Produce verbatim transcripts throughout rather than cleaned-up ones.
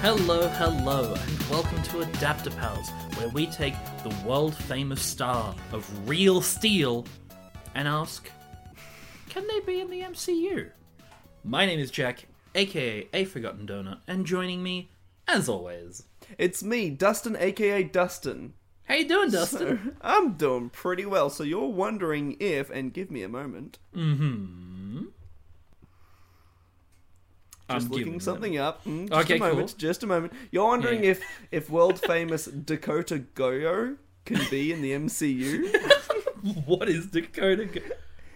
Hello, hello, and welcome to Adaptapals, where we take the world-famous star of Real Steel and ask, can they be in the M C U? My name is Jack, aka A Forgotten Donut, and joining me, as always, it's me, Dustin, aka Dustin. How you doing, Dustin? So, I'm doing pretty well, so you're wondering if, and give me a moment. Mm-hmm. Just I'm looking something them. up. Mm, just okay, a moment, cool. Just a moment. You're wondering yeah. if, if world-famous Dakota Goyo can be in the M C U? What is Dakota Goyo?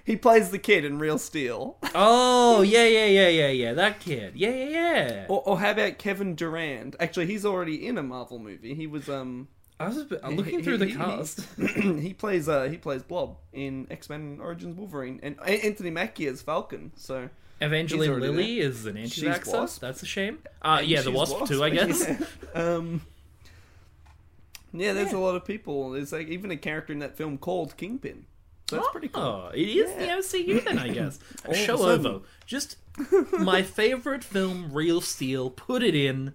He plays the kid in Real Steel. Oh, yeah, yeah, yeah, yeah, yeah. That kid. Yeah, yeah, yeah. Or, or how about Kevin Durand? Actually, he's already in a Marvel movie. He was... um. I was bit, I'm looking he, through the he, cast. He, he plays uh, he plays Blob in X-Men Origins Wolverine. And Anthony Mackie is Falcon, so... Evangeline Lilly there. is an anti-vaxxer. That's a shame. Uh, yeah, the wasp, wasp too, I guess. Yeah, um, yeah there's yeah. a lot of people. There's like even a character in that film called Kingpin. So that's oh, pretty cool. It is yeah. the M C U then, I guess. Show over. Just my favourite film, Real Steel, put it in.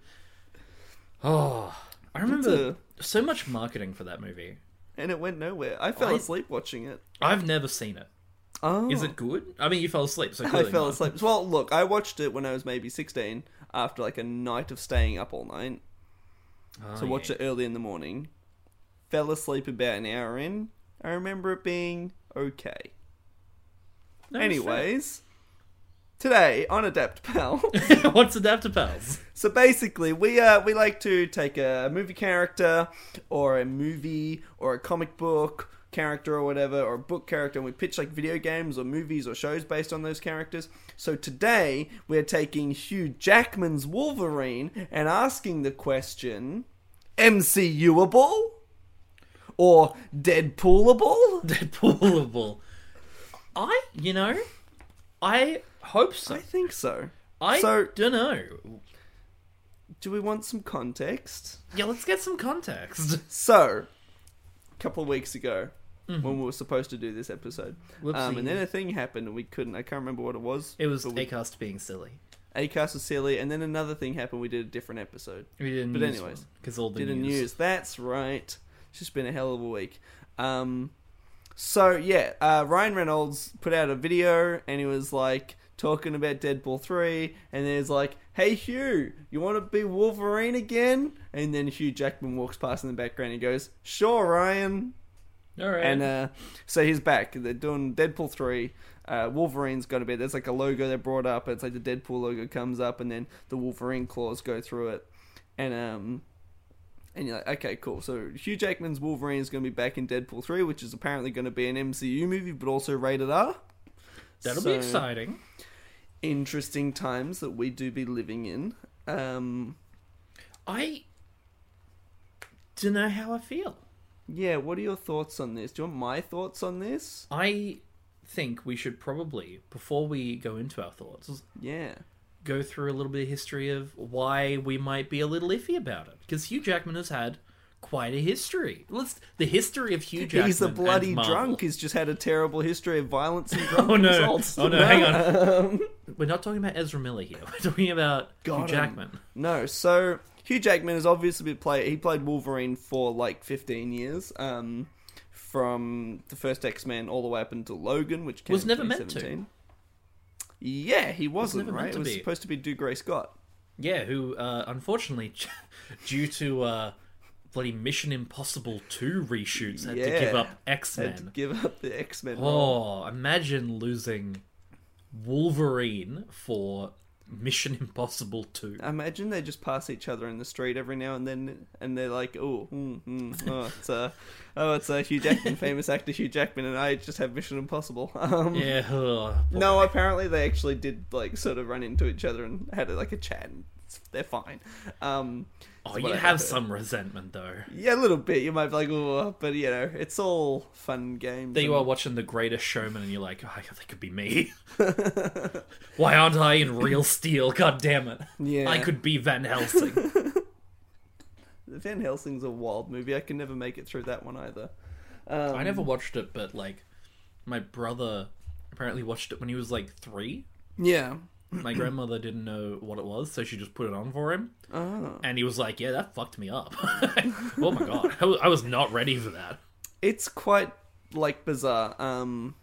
Oh, I remember a... so much marketing for that movie. And it went nowhere. I fell I... asleep watching it. I've never seen it. Oh. Is it good? I mean, you fell asleep, so clearly I fell not. asleep. Well, look, I watched it when I was maybe sixteen, after like a night of staying up all night. Oh, so yeah. watched it early in the morning. Fell asleep about an hour in. I remember it being okay. No, Anyways, today on Adaptapals. What's Adaptapals? So basically, we uh we like to take a movie character, or a movie, or a comic book character or whatever, or a book character, and we pitch like video games or movies or shows based on those characters. So today we're taking Hugh Jackman's Wolverine and asking the question, M C U-able? Or Deadpool-able? Deadpool-able. I, you know, I hope so. I think so. I so, don't know. Do we want some context? Yeah, let's get some context. So, a couple of weeks ago, mm-hmm. when we were supposed to do this episode. Um, and then a thing happened and we couldn't. I can't remember what it was. It was Acast we... being silly. Acast was silly, and then another thing happened. We did a different episode. We did a but news anyways, because all the did news. Did a news. That's right. It's just been a hell of a week. Um, so, yeah, uh, Ryan Reynolds put out a video and he was like talking about Deadpool three, and there's like, hey Hugh, you want to be Wolverine again? And then Hugh Jackman walks past in the background and goes, sure Ryan. Alright. And uh, so he's back. They're doing Deadpool three. Uh, Wolverine's got to be, there's like a logo they brought up. It's like the Deadpool logo comes up and then the Wolverine claws go through it. And um, and you're like, okay, cool. So Hugh Jackman's Wolverine is going to be back in Deadpool three, which is apparently going to be an M C U movie, but also rated R. That'll so, be exciting. Interesting times that we do be living in. Um, I don't know how I feel. Yeah, what are your thoughts on this? Do you want my thoughts on this? I think we should probably, before we go into our thoughts, yeah, go through a little bit of history of why we might be a little iffy about it. Because Hugh Jackman has had quite a history. Let's the history of Hugh Jackman. He's a bloody drunk. He's just had a terrible history of violence and drunk oh, no. results. Oh no! Hang on. We're not talking about Ezra Miller here. We're talking about Got Hugh him. Jackman. No, so Hugh Jackman has obviously played. He played Wolverine for like fifteen years, um, from the first X-Men all the way up until Logan, which came was never in meant to. Yeah, he wasn't was right. It was be. supposed to be Dougray Scott. Yeah, who uh, unfortunately, due to. Uh, bloody Mission Impossible two reshoots had yeah, to give up X-Men. Had to give up the X-Men. Oh, imagine losing Wolverine for Mission Impossible two. Imagine they just pass each other in the street every now and then, and they're like, "Ooh, mm, mm, oh, it's a, oh, it's a Hugh Jackman, famous actor Hugh Jackman, and I just have Mission Impossible." Um, yeah. Oh, no, apparently they actually did like sort of run into each other and had like a chat. They're fine. Um, oh, you have some resentment, though. Yeah, a little bit. You might be like, oh, but, you know, it's all fun games. There you are watching The Greatest Showman, and you're like, oh, that could be me. Why aren't I in Real Steel? God damn it. Yeah. I could be Van Helsing. Van Helsing's a wild movie. I can never make it through that one, either. Um, I never watched it, but, like, my brother apparently watched it when he was, like, three. Yeah. My grandmother didn't know what it was, so she just put it on for him. Oh. And he was like, yeah, that fucked me up. Oh my god, I was, I was not ready for that. It's quite, like, bizarre. Um,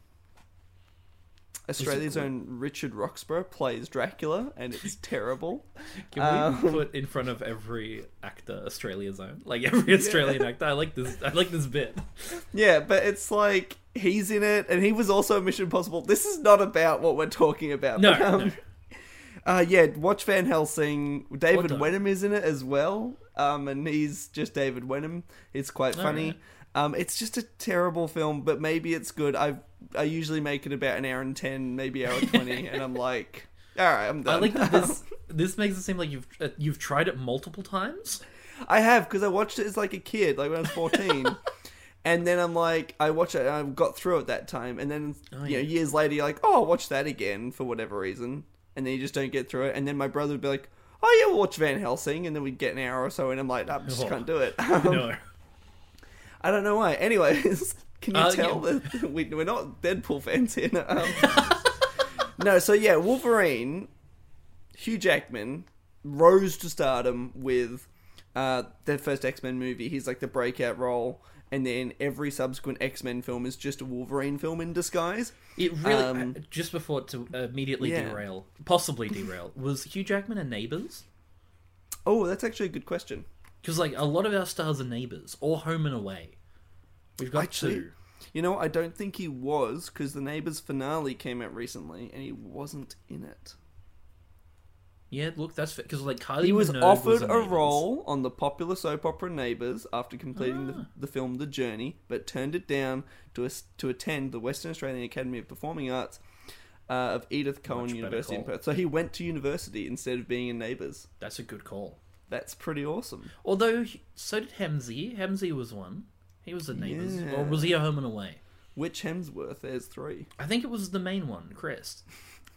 Australia's own Richard Roxburgh plays Dracula, and it's terrible. Can um, we put in front of every actor Australia's own? Like, every Australian yeah. actor, I like this I like this bit. Yeah, but it's like, he's in it, and he was also Mission Impossible. This is not about what we're talking about. No, but, um, no. Uh, yeah, watch Van Helsing. David Wenham is in it as well, um, and he's just David Wenham. It's quite funny. Right. Um, it's just a terrible film, but maybe it's good. I I usually make it about an hour and ten, maybe hour twenty, and I'm like, all right, I'm done. I like that this this makes it seem like you've uh, you've tried it multiple times. I have, because I watched it as like a kid, like when I was fourteen. And then I'm like, I watch it, and I got through it that time, and then oh, you yeah. know, years later, you're like, oh, I'll watch that again for whatever reason. And then you just don't get through it. And then my brother would be like, oh, yeah, we'll watch Van Helsing. And then we'd get an hour or so. And I'm like, I just oh, can't do it. Um, no. I don't know why. Anyways, can you uh, tell yeah. that we, we're not Deadpool fans here? No, um, no, so yeah, Wolverine, Hugh Jackman, rose to stardom with uh, their first X-Men movie. He's like the breakout role. And then every subsequent X-Men film is just a Wolverine film in disguise. It really... Um, just before to immediately yeah. derail, possibly derail, was Hugh Jackman a Neighbours? Oh, that's actually a good question. Because, like, a lot of our stars are Neighbours, or Home and Away. We've got actually, two. You know, I don't think he was, because the Neighbours finale came out recently, and he wasn't in it. Yeah, look, that's because like Kylie. He was Minogue offered was a Neighbours. role on the popular soap opera Neighbours after completing ah. the, the film The Journey, but turned it down to a, to attend the Western Australian Academy of Performing Arts uh, of Edith Cowan Much University in Perth. So he went to university instead of being in Neighbours. That's a good call. That's pretty awesome. Although, so did Hemsy. Hemsy was one. He was a Neighbours, yeah. or was he a Home and Away? Which Hemsworth? There's three. I think it was the main one, Chris.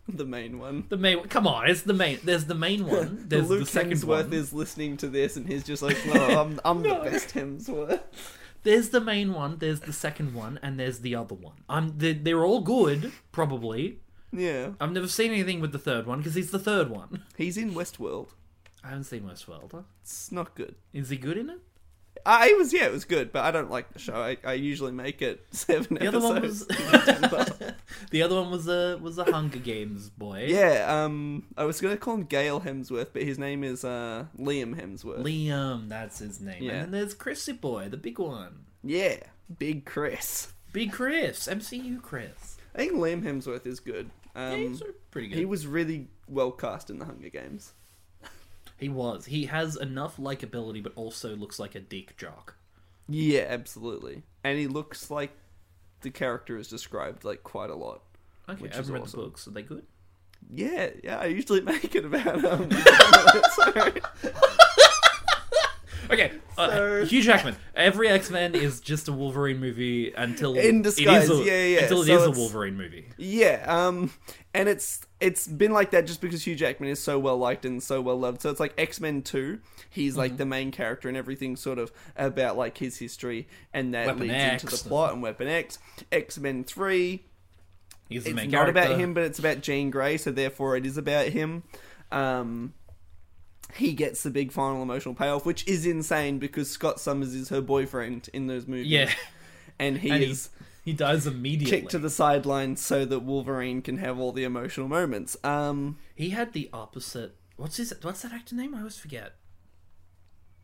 The main one. The main one. Come on, it's the main. There's the main one. There's Luke the second Hemsworth one. is listening to this and he's just like, no, I'm, I'm no. the best Hemsworth. There's the main one, there's the second one, and there's the other one. I'm, they're, they're all good, probably. Yeah. I've never seen anything with the third one, because he's the third one. He's in Westworld. I haven't seen Westworld. It's not good. Is he good in it? I was, yeah, it was good, but I don't like the show. I, I usually make it seven the episodes. Other one was... the other one was a was a Hunger Games boy. Yeah, um, I was going to call him Gale Hemsworth, but his name is uh, Liam Hemsworth. Liam, that's his name. Yeah. And then there's Chrissy boy, the big one. Yeah, Big Chris. Big Chris, M C U Chris. I think Liam Hemsworth is good. Um, yeah, he's pretty good. He was really well cast in the Hunger Games. He was. He has enough likability, but also looks like a dick jock. Yeah, absolutely. And he looks like the character is described like quite a lot. Okay, which I've is read awesome. the books. Are they good? Yeah, yeah. I usually make it about um. Sorry. Okay, uh, so... Hugh Jackman. Every X-Men is just a Wolverine movie until in disguise. It is a, yeah, yeah. Until it so is it's... a Wolverine movie. Yeah, um, and it's it's been like that just because Hugh Jackman is so well liked and so well loved. So it's like X-Men two. He's mm-hmm. like the main character and everything, sort of about like his history, and that Weapon leads X. into the plot and Weapon X. X-Men three. He's the it's main character. It's not about him, but it's about Jean Grey. So therefore, it is about him. Um. He gets the big final emotional payoff, which is insane because Scott Summers is her boyfriend in those movies. Yeah. And he and is... He, he dies immediately. Kicked to the sidelines so that Wolverine can have all the emotional moments. Um, he had the opposite... What's his? What's that actor name? I always forget.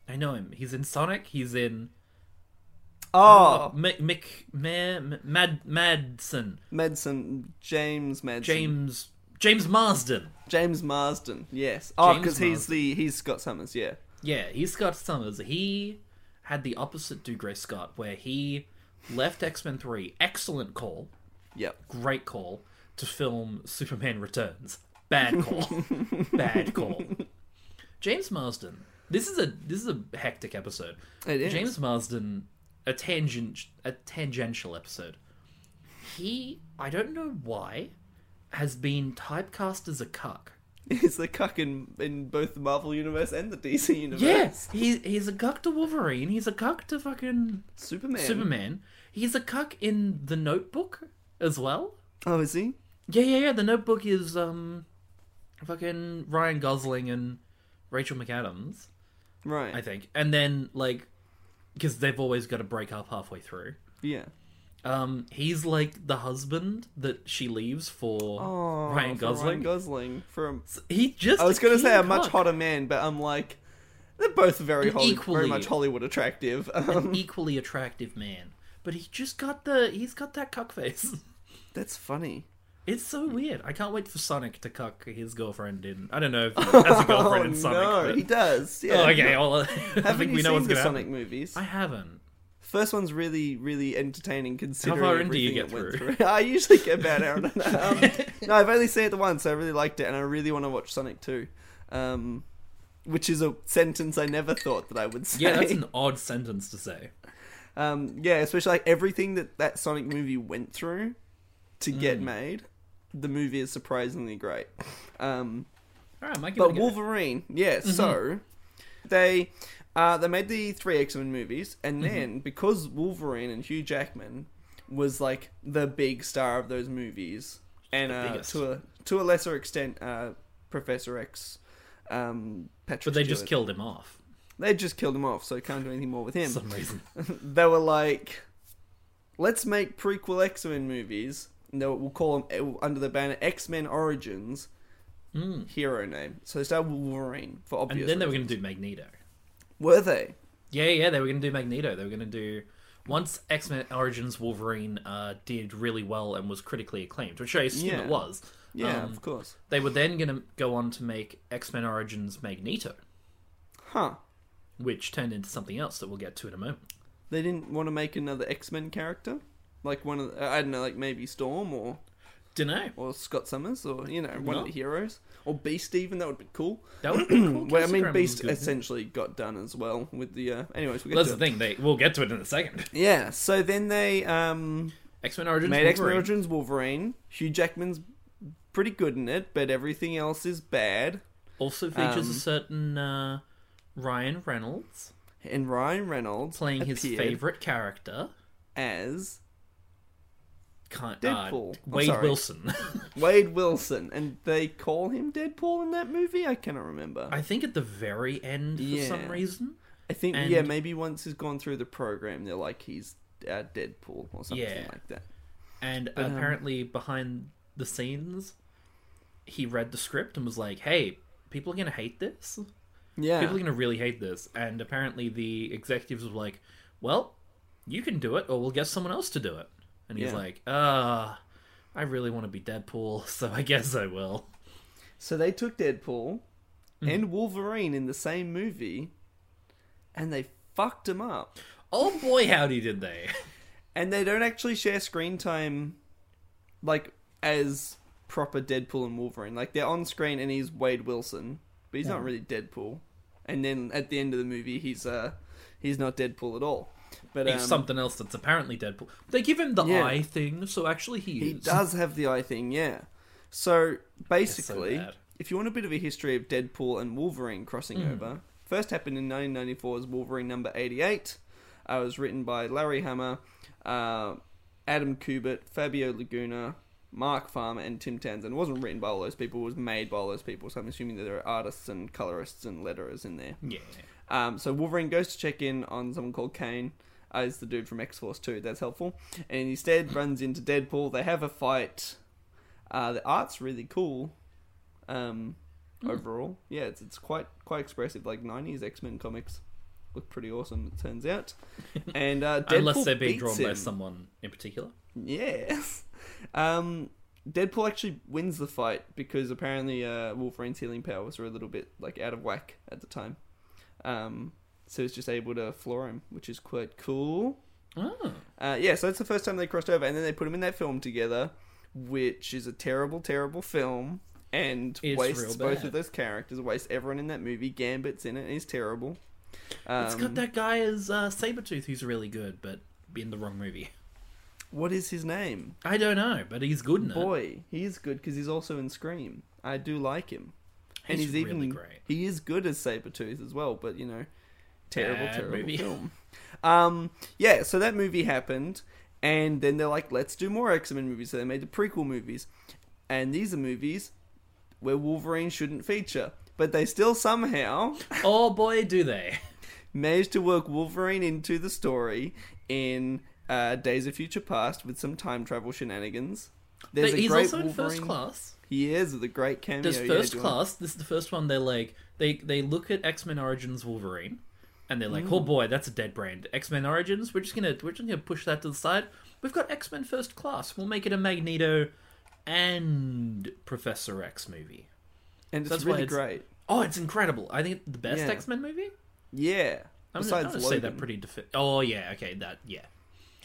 I know him. He's in Sonic. He's in... Oh, oh Mick, Mick Ma, Mad Madsen. Madsen. James Madsen. James... James Marsden. James Marsden, yes. Oh, because he's the he's Scott Summers, yeah. Yeah, he's Scott Summers. He had the opposite Dougray Scott, where he left X-Men three, excellent call, yep, great call, to film Superman Returns. Bad call. Bad call. James Marsden. This is a this is a hectic episode. It is. James Marsden, a tangent a tangential episode. He, I don't know why, has been typecast as a cuck. He's a cuck in, in both the Marvel Universe and the D C Universe. Yes, yeah, he, he's a cuck to Wolverine, he's a cuck to fucking... Superman. Superman. He's a cuck in The Notebook as well. Oh, is he? Yeah, yeah, yeah, The Notebook is, um... fucking Ryan Gosling and Rachel McAdams. Right. I think. And then, like, because they've always got to break up halfway through. Yeah. Um, he's, like, the husband that she leaves for oh, Ryan for Gosling. Ryan Gosling. From... So he just... I was going to say a much hotter man, but I'm like... They're both very Hollywood, equally, very much Hollywood attractive. Um, an equally attractive man. But he just got the... He's got that cuck face. That's funny. It's so weird. I can't wait for Sonic to cuck his girlfriend in... I don't know if he has a girlfriend oh, in Sonic. no, but... he does. Yeah. Oh, okay, well, I think we know what's going to happen. Haven't you seen the Sonic movies? I haven't. First one's really, really entertaining considering How far into you get through? through? I usually get about an hour and a half. No, I've only seen it the once, so I really liked it, and I really want to watch Sonic two. Um, which is a sentence I never thought that I would say. Yeah, that's an odd sentence to say. Um, yeah, especially like everything that that Sonic movie went through to mm. get made, the movie is surprisingly great. Um, All right, Mike, but Wolverine, yeah, mm-hmm. so they... Uh, they made the three X-Men movies, and then, mm-hmm. because Wolverine and Hugh Jackman was, like, the big star of those movies, and uh, to a to a lesser extent, uh, Professor X, um, Patrick Stewart. But they Stewart. just killed him off. They just killed him off, so can't do anything more with him. For some reason. They were like, let's make prequel X-Men movies, and we'll call them, under the banner X-Men Origins, mm. hero name. So they started Wolverine, for obvious reasons. And then reasons. They were going to do Magneto. Were they? Yeah, yeah, they were going to do Magneto. They were going to do... Once X-Men Origins Wolverine uh, did really well and was critically acclaimed, which I assume yeah. it was. Yeah, um, of course. They were then going to go on to make X-Men Origins Magneto. Huh. Which turned into something else that we'll get to in a moment. They didn't want to make another X-Men character? Like one of the... I don't know, like maybe Storm or... Dunno. Or Scott Summers, or, you know, one no. of the heroes. Or Beast, even. That would be cool. That would be cool. Well, I mean, Beast essentially got done as well with the... Uh... Anyways, we'll get well, to that's it. That's the thing. They... We'll get to it in a second. Yeah, so then they... Um, X-Men Origins made Wolverine. X-Men Origins Wolverine. Hugh Jackman's pretty good in it, but everything else is bad. Also features um, a certain uh, Ryan Reynolds. And Ryan Reynolds playing his favourite character. As... Can't, Deadpool. Uh, Wade oh, Wilson. Wade Wilson. And they call him Deadpool in that movie? I cannot remember. I think at the very end for yeah. some reason. I think, and... yeah, maybe once he's gone through the program, they're like, he's uh, Deadpool or something yeah. like that. And but, apparently um... behind the scenes, he read the script and was like, hey, people are going to hate this. Yeah. People are going to really hate this. And apparently the executives were like, well, you can do it or we'll get someone else to do it. And he's yeah. like, ah, oh, I really want to be Deadpool, so I guess I will. So they took Deadpool mm. and Wolverine in the same movie, and they fucked him up. Oh boy, howdy did they. And they don't actually share screen time, like, as proper Deadpool and Wolverine. Like, they're on screen and he's Wade Wilson, but he's yeah. not really Deadpool. And then at the end of the movie, he's uh, he's not Deadpool at all. But, he's um, something else that's apparently Deadpool. They give him the yeah. eye thing, so actually he He is. does have the eye thing, yeah. So, basically, so if you want a bit of a history of Deadpool and Wolverine crossing mm. over, first happened in nineteen ninety-four's Wolverine number eighty-eight. Uh, it was written by Larry Hama, uh, Adam Kubert, Fabio Laguna, Mark Farmer, and Tim Townsend. It wasn't written by all those people, it was made by all those people, so I'm assuming that there are artists and colorists and letterers in there. Yeah. Um, so Wolverine goes to check in on someone called Kane. Uh, is the dude from X-Force two, that's helpful. And instead runs into Deadpool. They have a fight. Uh, the art's really cool. Um, mm. Overall. Yeah, it's it's quite quite expressive. Like, nineties X-Men comics look pretty awesome, it turns out. And uh, Deadpool Unless they're being drawn him. by someone in particular. Yes. Um, Deadpool actually wins the fight because apparently uh, Wolverine's healing powers were a little bit, like, out of whack at the time. Um... So he's just able to floor him, which is quite cool. Oh. Uh, yeah, so that's the first time they crossed over. And then they put him in that film together, which is a terrible, terrible film. And it's wastes both of those characters. Wastes everyone in that movie. Gambit's in it, and he's terrible. Um, it's got that guy as uh, Sabretooth who's really good, but in the wrong movie. What is his name? I don't know, but he's good in it. Boy, he is good because he's also in Scream. I do like him. He's and he's really even, great. He is good as Sabretooth as well, but, you know... Terrible, Bad terrible movie. film. Um, yeah, so that movie happened, and then they're like, let's do more X-Men movies. So they made the prequel movies, and these are movies where Wolverine shouldn't feature, but they still somehow... oh boy, do they. ...managed to work Wolverine into the story in uh, Days of Future Past with some time travel shenanigans. There's but a he's great also in Wolverine... First Class. He is, with a great cameo. There's First yeah, Class, this is the first one, they're like, they, they look at X-Men Origins Wolverine, and they're like, mm. oh boy, that's a dead brand. X-Men Origins, we're just gonna we're just gonna push that to the side. We've got X-Men First Class, we'll make it a Magneto and Professor X movie. And so it's really it's, great. Oh, it's incredible. I think it's the best yeah. X-Men movie? Yeah. I'm Besides gonna, I'm gonna say that pretty defi- Oh yeah, okay, that yeah.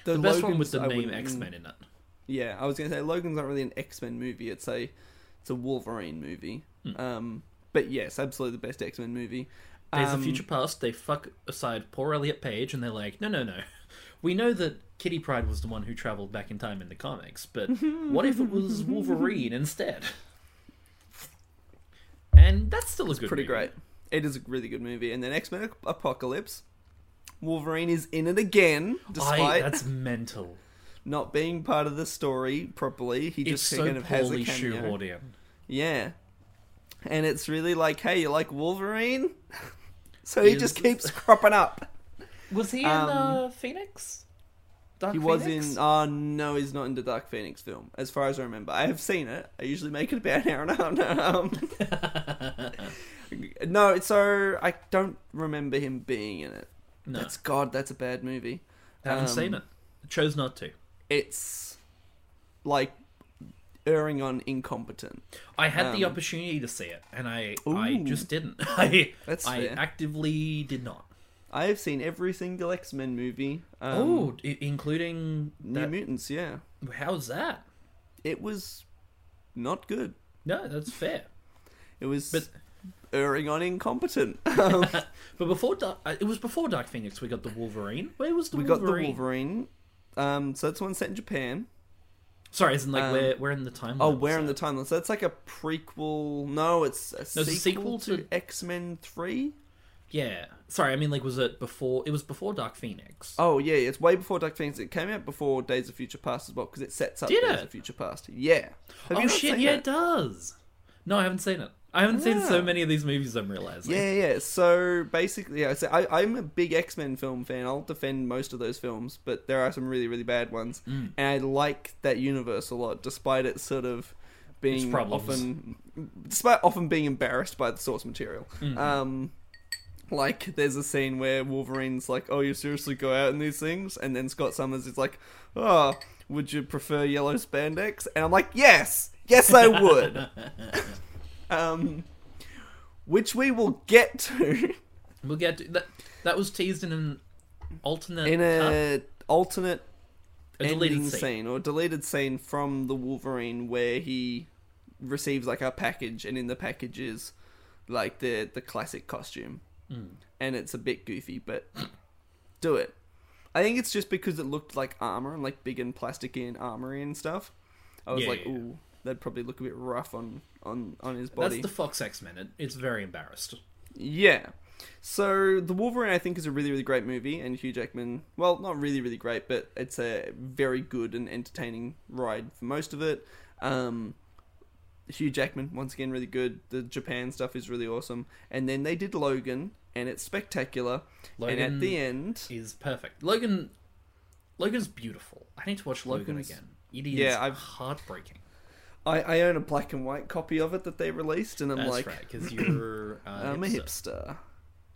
The, the best Logan's, one with the name X-Men in it. Yeah, I was gonna say Logan's not really an X-Men movie, it's a it's a Wolverine movie. Mm. Um but yes, absolutely the best X-Men movie. Days um, of Future Past, they fuck aside poor Elliot Page and they're like, no, no, no. We know that Kitty Pryde was the one who travelled back in time in the comics, but what if it was Wolverine instead? And that's still it's a good pretty movie. Pretty great. It is a really good movie. And then X-Men Apocalypse, Wolverine is in it again, despite... I, that's mental. Not being part of the story properly. He it's just so kind of has a cameo. Yeah. And it's really like, hey, you like Wolverine? So he is... just keeps cropping up. Was he in um, uh, Phoenix? Dark he Phoenix? was in... Oh, no, he's not in the Dark Phoenix film, as far as I remember. I have seen it. I usually make it about an hour and a half now. Um, no, so I don't remember him being in it. No. That's, God, that's a bad movie. I haven't um, seen it. I chose not to. It's, like... erring on incompetent. I had um, the opportunity to see it, and I ooh, I just didn't. I that's I fair. actively did not. I have seen every single X-Men movie. Um, oh, I- including... New that... Mutants, yeah. How's that? It was not good. No, that's fair. It was but... erring on incompetent. But before Dark... It was before Dark Phoenix we got the Wolverine. Where was the we Wolverine? We got the Wolverine. Um, so that's one set in Japan. Sorry, isn't like um, we're we're in the timeline. Oh, we're so. in the timeline. So it's like a prequel. No, it's a, no, sequel, it's a sequel to, to... X-Men three. Yeah. Sorry, I mean, like, was it before? It was before Dark Phoenix. Oh yeah, it's way before Dark Phoenix. It came out before Days of Future Past as well because it sets up Did Days it? of Future Past. Yeah. Have oh you shit! Yeah, it? it does. No, I haven't seen it. I haven't yeah. seen so many of these movies. I'm realizing. Yeah, yeah. So basically, yeah. So I, I'm a big X-Men film fan. I'll defend most of those films, but there are some really, really bad ones, mm. and I like that universe a lot, despite it sort of being often, despite often being embarrassed by the source material. Mm. Um, like there's a scene where Wolverine's like, "Oh, you seriously go out in these things?" And then Scott Summers is like, "Oh, would you prefer yellow spandex?" And I'm like, "Yes, yes, I would." Um, which we will get to. We'll get to that. That was teased in an alternate, in a um, alternate a ending scene. scene or deleted scene from the Wolverine, where he receives like a package, and in the package is like the the classic costume, mm. and it's a bit goofy, but do it. I think it's just because it looked like armor and like big and plasticky and armory and stuff. I was yeah, like, yeah. ooh. That'd probably look a bit rough on, on, on his body. That's the Fox X-Men. It, it's very embarrassed. Yeah. So, The Wolverine, I think, is a really, really great movie. And Hugh Jackman... Well, not really, really great, but it's a very good and entertaining ride for most of it. Um, Hugh Jackman, once again, really good. The Japan stuff is really awesome. And then they did Logan, and it's spectacular. Logan and at the end... is perfect. Logan... Logan's beautiful. I need to watch Logan Logan's, again. It is yeah, I've, heartbreaking. I, I own a black and white copy of it that they released, and I'm That's like... That's right, because you're uh, I'm hipster. a hipster.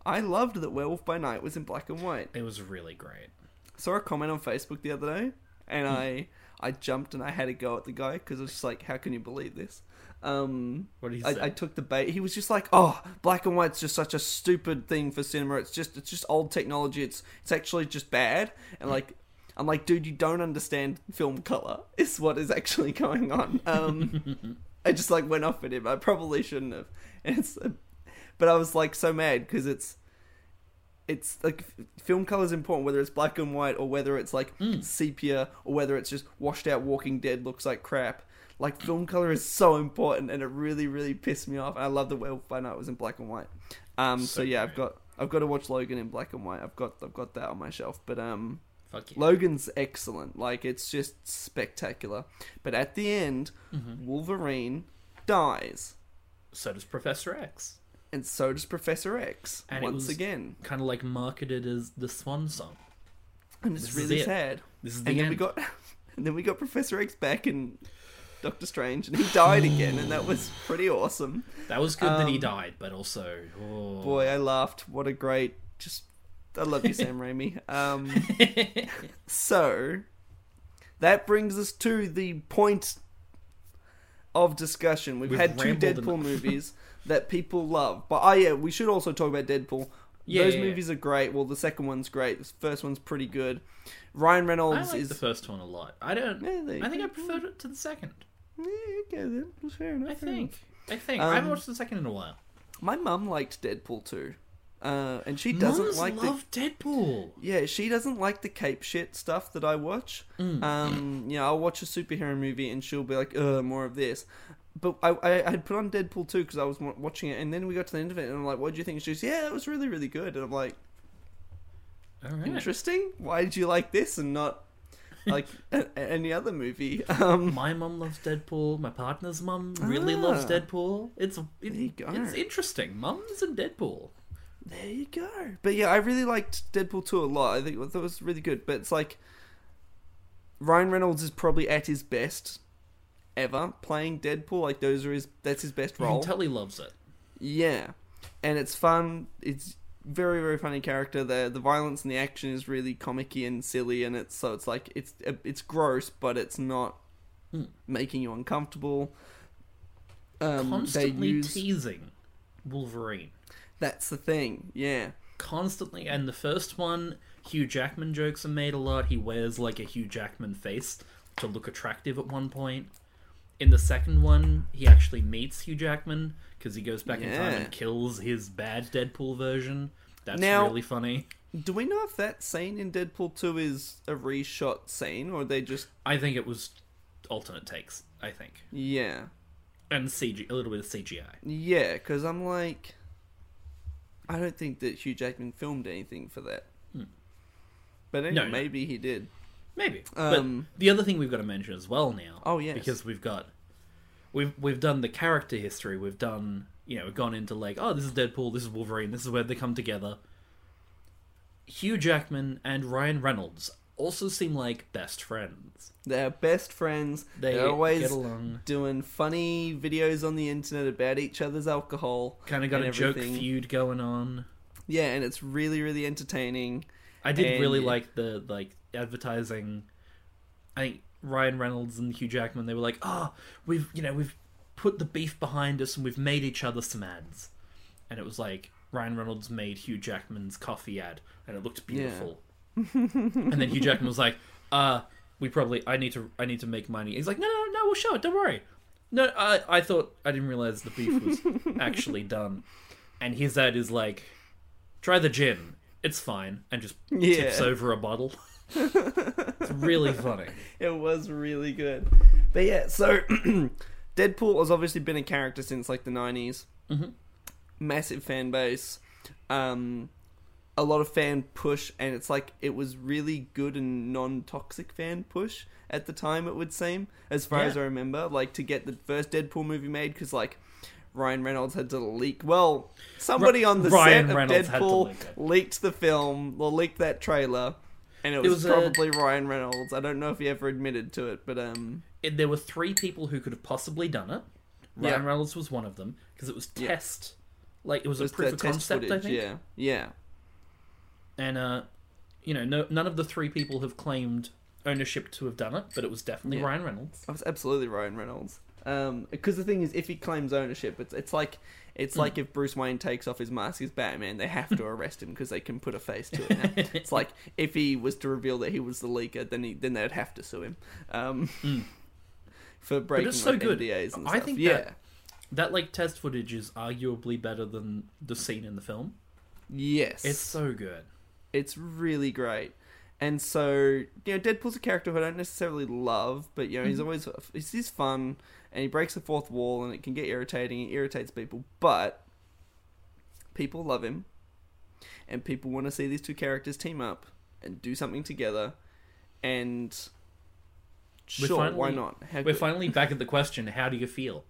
I loved that Werewolf by Night was in black and white. It was really great. I saw a comment on Facebook the other day, and I I jumped and I had a go at the guy, because I was just like, how can you believe this? Um, what did he I, say? I took the bait. He was just like, oh, black and white's just such a stupid thing for cinema. It's just it's just old technology. It's it's actually just bad. And like... I'm like, dude, you don't understand film colour, is what is actually going on. Um, I just, like, went off at him. I probably shouldn't have. And it's, uh, but I was, like, so mad, because it's, it's, like, film colour's important, whether it's black and white, or whether it's, like, mm. sepia, or whether it's just washed out Walking Dead looks like crap. Like, film colour is so important, and it really, really pissed me off. And I love that Werewolf by Night was in black and white. Um, so, so, yeah, great. I've got, I've got to watch Logan in black and white. I've got, I've got that on my shelf, but, um... Okay. Logan's excellent. Like, it's just spectacular. But at the end, mm-hmm. Wolverine dies. so does Professor X. And so does Professor X. And once it was again, kind of like marketed as the swan song. And it's this really it. sad. This is the and end. Then we got, and then we got Professor X back in Doctor Strange, and he died again, and that was pretty awesome. That was good um, that he died, but also, oh. boy, I laughed. What a great, just, I love you, Sam Raimi. Um, so that brings us to the point of discussion. We've, We've had two Deadpool movies that people love, but oh yeah, we should also talk about Deadpool. Yeah, Those yeah, movies yeah. are great. Well, the second one's great. The first one's pretty good. Ryan Reynolds I like is the first one a lot. I don't. Yeah, they, I think I preferred it to the second. Yeah, okay, then that's fair enough. I fair think. Enough. I think. Um, I haven't watched the second in a while. My mum liked Deadpool too, uh, and she doesn't Mums like love the Deadpool. Yeah, she doesn't like the cape shit stuff that I watch. Mm. Um, yeah, I'll watch a superhero movie and she'll be like, "Ugh, more of this." But I, I, I had put on Deadpool two because I was watching it, and then we got to the end of it, and I'm like, "What do you think?" And she's, "Yeah, that was really, really good." And I'm like, all right. "Interesting. Why did you like this and not like a, any other movie?" Um, my mum loves Deadpool. My partner's mum really ah, loves Deadpool. It's it, there you go. It's interesting. Mums and Deadpool. There you go. But yeah, I really liked Deadpool two a lot. I think that was really good. But it's like Ryan Reynolds is probably at his best ever playing Deadpool. Like those are his that's his best role. You can tell he loves it. Yeah, and it's fun. It's very very funny character. The the violence and the action is really comicky and silly, and it's so it's like it's it's gross, but it's not hmm. making you uncomfortable. Um, Constantly use... teasing Wolverine. That's the thing. Yeah. Constantly, and the first one, Hugh Jackman jokes are made a lot. He wears like a Hugh Jackman face to look attractive at one point. In the second one, he actually meets Hugh Jackman because he goes back yeah. in time and kills his bad Deadpool version. That's now, really funny. Do we know if that scene in Deadpool two is a reshot scene or they just... I think it was alternate takes, I think. Yeah. And C G, a little bit of C G I. Yeah, because I'm like... I don't think that Hugh Jackman filmed anything for that. Hmm. But anyway, no, maybe no. he did. Maybe. Um, but the other thing we've got to mention as well now. Oh, yes. Because we've got... We've we've done the character history. We've done... You know, we've gone into like, oh, this is Deadpool, this is Wolverine, this is where they come together. Hugh Jackman and Ryan Reynolds also seem like best friends. They're best friends. They They're always get along. Doing funny videos on the internet about each other's alcohol. Kind of got a everything. joke feud going on. Yeah, and it's really, really entertaining. I did and... really like the, like... advertising. I think Ryan Reynolds and Hugh Jackman, they were like, oh, we've, you know, we've put the beef behind us and we've made each other some ads. And it was like, Ryan Reynolds made Hugh Jackman's coffee ad and it looked beautiful. Yeah. And then Hugh Jackman was like, uh, we probably, I need to, I need to make money. He's like, no, no, no, we'll show it, don't worry. No, I, I thought, I didn't realize the beef was actually done. And his ad is like, try the gin, it's fine. And just yeah. tips over a bottle. It's really funny. It was really good. But yeah, so Deadpool has obviously been a character since like the nineties. Mm-hmm. Massive fan base. Um, a lot of fan push, and it's like it was really good and non-toxic fan push at the time, it would seem, as far yeah. as I remember. Like to get the first Deadpool movie made, because like Ryan Reynolds had to leak... Well, somebody on the Ryan set of Reynolds Deadpool leak leaked the film, or leaked that trailer... And it was, it was probably a... Ryan Reynolds. I don't know if he ever admitted to it, but... um, it, there were three people who could have possibly done it. Ryan yeah. Reynolds was one of them, because it was test. Yeah. Like, it was, it was a proof of concept, footage, I think. Yeah, yeah. And, uh, you know, no, none of the three people have claimed ownership to have done it, but it was definitely yeah. Ryan Reynolds. It was absolutely Ryan Reynolds. Um, because the thing is, if he claims ownership, it's it's like it's mm. like if Bruce Wayne takes off his mask as Batman, they have to arrest him because they can put a face to it. Now. It's like if he was to reveal that he was the leaker, then he then they'd have to sue him um, mm. for breaking like, so good. N D As and I stuff. think yeah. that that like test footage is arguably better than the scene in the film. Yes, it's so good. It's really great. And so, you know, Deadpool's a character who I don't necessarily love, but, you know, he's always, he's, he's fun, and he breaks the fourth wall, and it can get irritating, it irritates people, but people love him, and people want to see these two characters team up and do something together, and sure, finally, why not? How we're good. finally back at the question, how do you feel?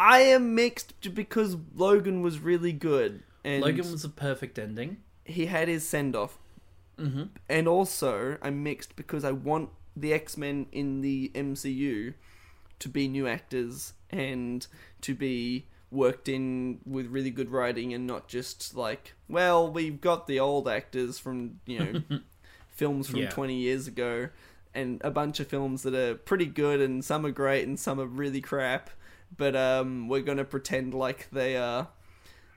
I am mixed because Logan was really good. And Logan was a perfect ending. He had his send-off. Mm-hmm. And also, I'm mixed because I want the X-Men in the M C U to be new actors and to be worked in with really good writing and not just like, well, we've got the old actors from, you know, films from yeah. twenty years ago and a bunch of films that are pretty good and some are great and some are really crap, but um, we're going to pretend like they are,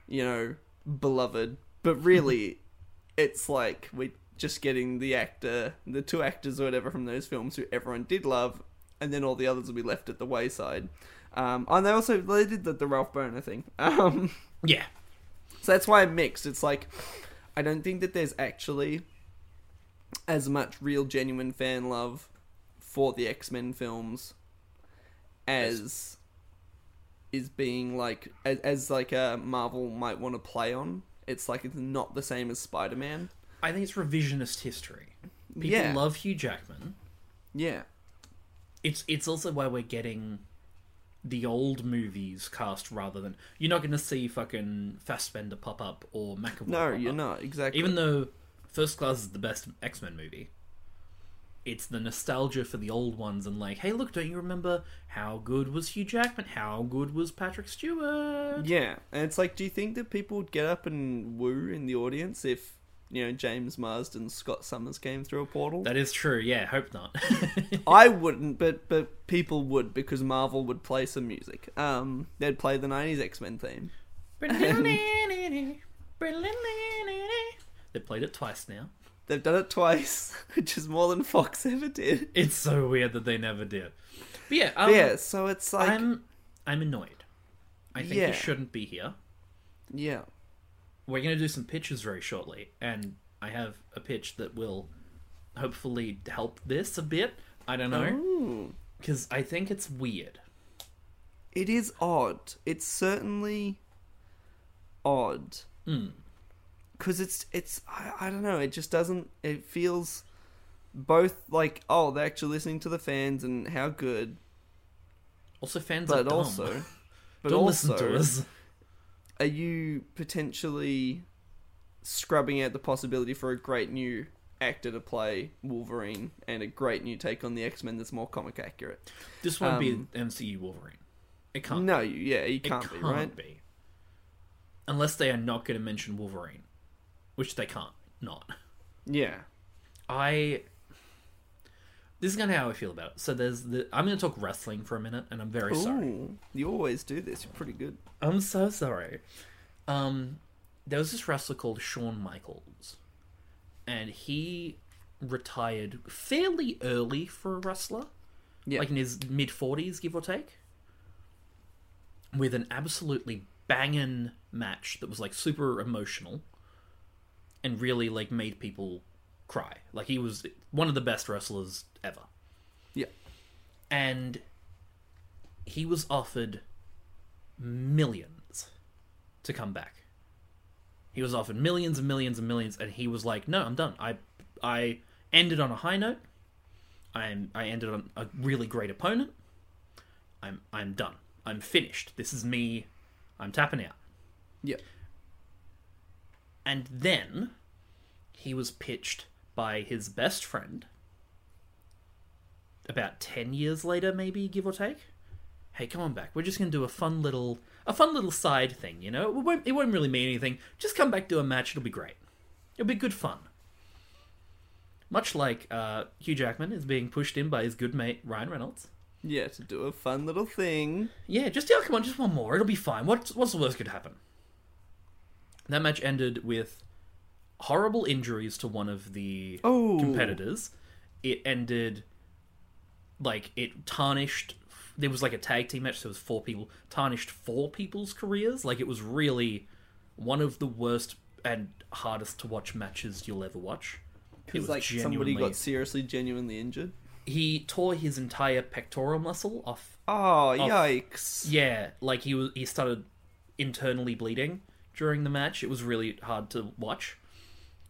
you know, beloved. But really, it's like we're just getting the actor, the two actors or whatever from those films who everyone did love, and then all the others will be left at the wayside. Um, and they also, they did the, the Ralph Boner thing. Um, yeah. So that's why I'm mixed. It's like, I don't think that there's actually as much real, genuine fan love for the X-Men films as... Yes. is being like, as, as like a Marvel might want to play on. It's like, it's not the same as Spider-Man. I think it's revisionist history. People yeah. love Hugh Jackman. Yeah. It's it's also why we're getting the old movies cast rather than, you're not going to see fucking Fassbender pop up or McAvoy No, pop you're up. Not, exactly. Even though First Class is the best X-Men movie, it's the nostalgia for the old ones and like, hey, look, don't you remember how good was Hugh Jackman? How good was Patrick Stewart? Yeah, and it's like, do you think that people would get up and woo in the audience if, you know, James Marsden, Scott Summers came through a portal? That is true, yeah, hope not. I wouldn't, but but people would, because Marvel would play some music. Um, they'd play the nineties X-Men theme. They've played it twice now. They've done it twice, which is more than Fox ever did. It's so weird that they never did. But yeah, um, but yeah. So it's like I'm, I'm annoyed. I think yeah. he shouldn't be here. Yeah, we're gonna do some pitches very shortly, and I have a pitch that will hopefully help this a bit. I don't know, because I think it's weird. It is odd. It's certainly odd. Hmm. Because it's, it's I, I don't know, it just doesn't, it feels both like, oh, they're actually listening to the fans and how good. Also, fans but are dumb. Also, but don't also, listen to us. Are you potentially scrubbing out the possibility for a great new actor to play Wolverine and a great new take on the X-Men that's more comic accurate? This won't um, be M C U Wolverine. It can't no, be. No, yeah, you can't, it can't be, right? Be. Unless they are not going to mention Wolverine. Which they can't not. Yeah. I... This is kind of how I feel about it. So there's the... I'm going to talk wrestling for a minute, and I'm very Ooh, sorry. You always do this. You're pretty good. I'm so sorry. Um, there was this wrestler called Shawn Michaels. And he retired fairly early for a wrestler. Yeah. Like in his mid-forties, give or take. With an absolutely banging match that was like super emotional. And really, like, made people cry. Like, he was one of the best wrestlers ever. Yeah. And he was offered millions to come back. He was offered millions and millions and millions, and he was like, no, I'm done. I I ended on a high note. I'm, I ended on a really great opponent. I'm, I'm done. I'm finished. This is me. I'm tapping out. Yeah. And then he was pitched by his best friend about ten years later, maybe, give or take. Hey, come on back. We're just going to do a fun little a fun little side thing, you know? It won't, it won't really mean anything. Just come back, do a match. It'll be great. It'll be good fun. Much like uh, Hugh Jackman is being pushed in by his good mate, Ryan Reynolds. Yeah, to do a fun little thing. Yeah, just, oh, come on, just one more. It'll be fine. What's, what's the worst could happen? That match ended with horrible injuries to one of the oh. competitors. It ended, like, it tarnished... There was, like, a tag team match, so it was four people. Tarnished four people's careers. Like, it was really one of the worst and hardest to watch matches you'll ever watch. It was like, genuinely... somebody got seriously, genuinely injured? He tore his entire pectoral muscle off. Oh, off, yikes. Yeah, like, he was, he started internally bleeding. During the match, it was really hard to watch.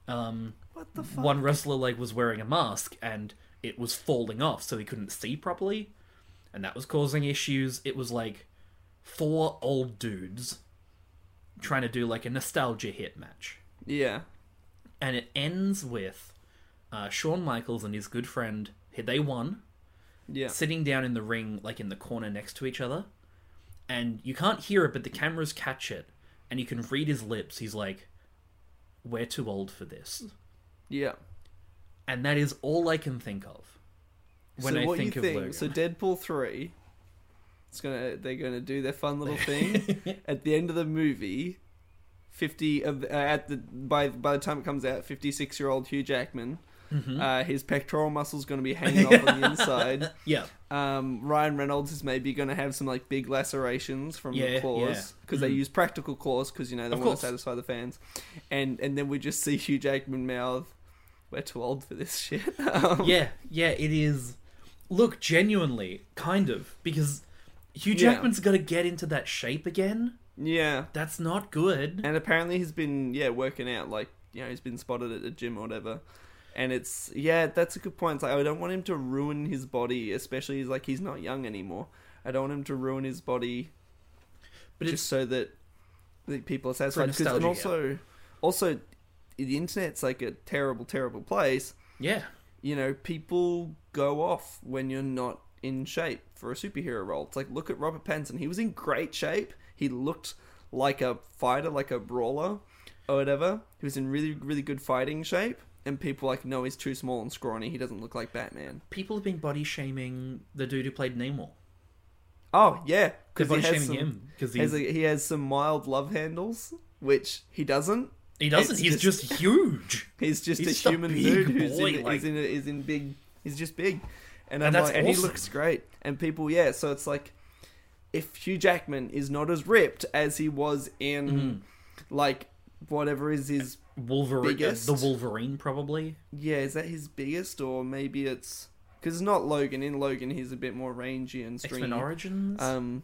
Um, what the fuck? One wrestler, like, was wearing a mask, and it was falling off, so he couldn't see properly, and that was causing issues. It was, like, four old dudes trying to do like a nostalgia hit match. Yeah. And it ends with uh, Shawn Michaels and his good friend, they won, yeah, sitting down in the ring, like in the corner next to each other. And you can't hear it, but the cameras catch it. And you can read his lips. He's like, we're too old for this. Yeah. And that is all I can think of when so I what think you of think, Logan. So Deadpool three, it's gonna they're gonna do their fun little thing at the end of the movie. Fifty of uh, at the by by the time it comes out, fifty-six year old Hugh Jackman, mm-hmm. uh, his pectoral muscle's gonna be hanging off on the inside. Yeah. Um, Ryan Reynolds is maybe gonna have some like big lacerations from yeah, the claws because yeah. mm-hmm. they use practical claws because you know they of want course. to satisfy the fans, and and then we just see Hugh Jackman mouth, we're too old for this shit. Um, yeah, yeah, it is. Look, genuinely, kind of, because Hugh Jackman's yeah. got to get into that shape again. Yeah. That's not good. And apparently he's been, yeah, working out, like, you know, he's been spotted at a gym or whatever. And it's, yeah, that's a good point. It's like, I don't want him to ruin his body, especially, he's like, he's not young anymore. I don't want him to ruin his body but just it's, so that like, people are satisfied. Because and also, yeah. also, the internet's like a terrible, terrible place. Yeah. You know, people go off when you're not in shape for a superhero role. It's like, look at Robert Pattinson. He was in great shape. He looked like a fighter, like a brawler or whatever. He was in really, really good fighting shape. And people were like, no, he's too small and scrawny. He doesn't look like Batman. People have been body shaming the dude who played Namor. Oh, yeah. They're body shaming some, him. Because he has some mild love handles, which he doesn't. He doesn't. It's he's just, just huge. He's just he's a human dude who's boy, in, like... he's in, he's in big. He's just big, and, and I'm that's like, awesome. And he looks great. And people, yeah. So it's like, if Hugh Jackman is not as ripped as he was in, mm. like whatever is his Wolverine, biggest, the Wolverine probably. Yeah, is that his biggest, or maybe it's because it's not Logan. In Logan, he's a bit more rangy and stringy. X-Men Origins. Um,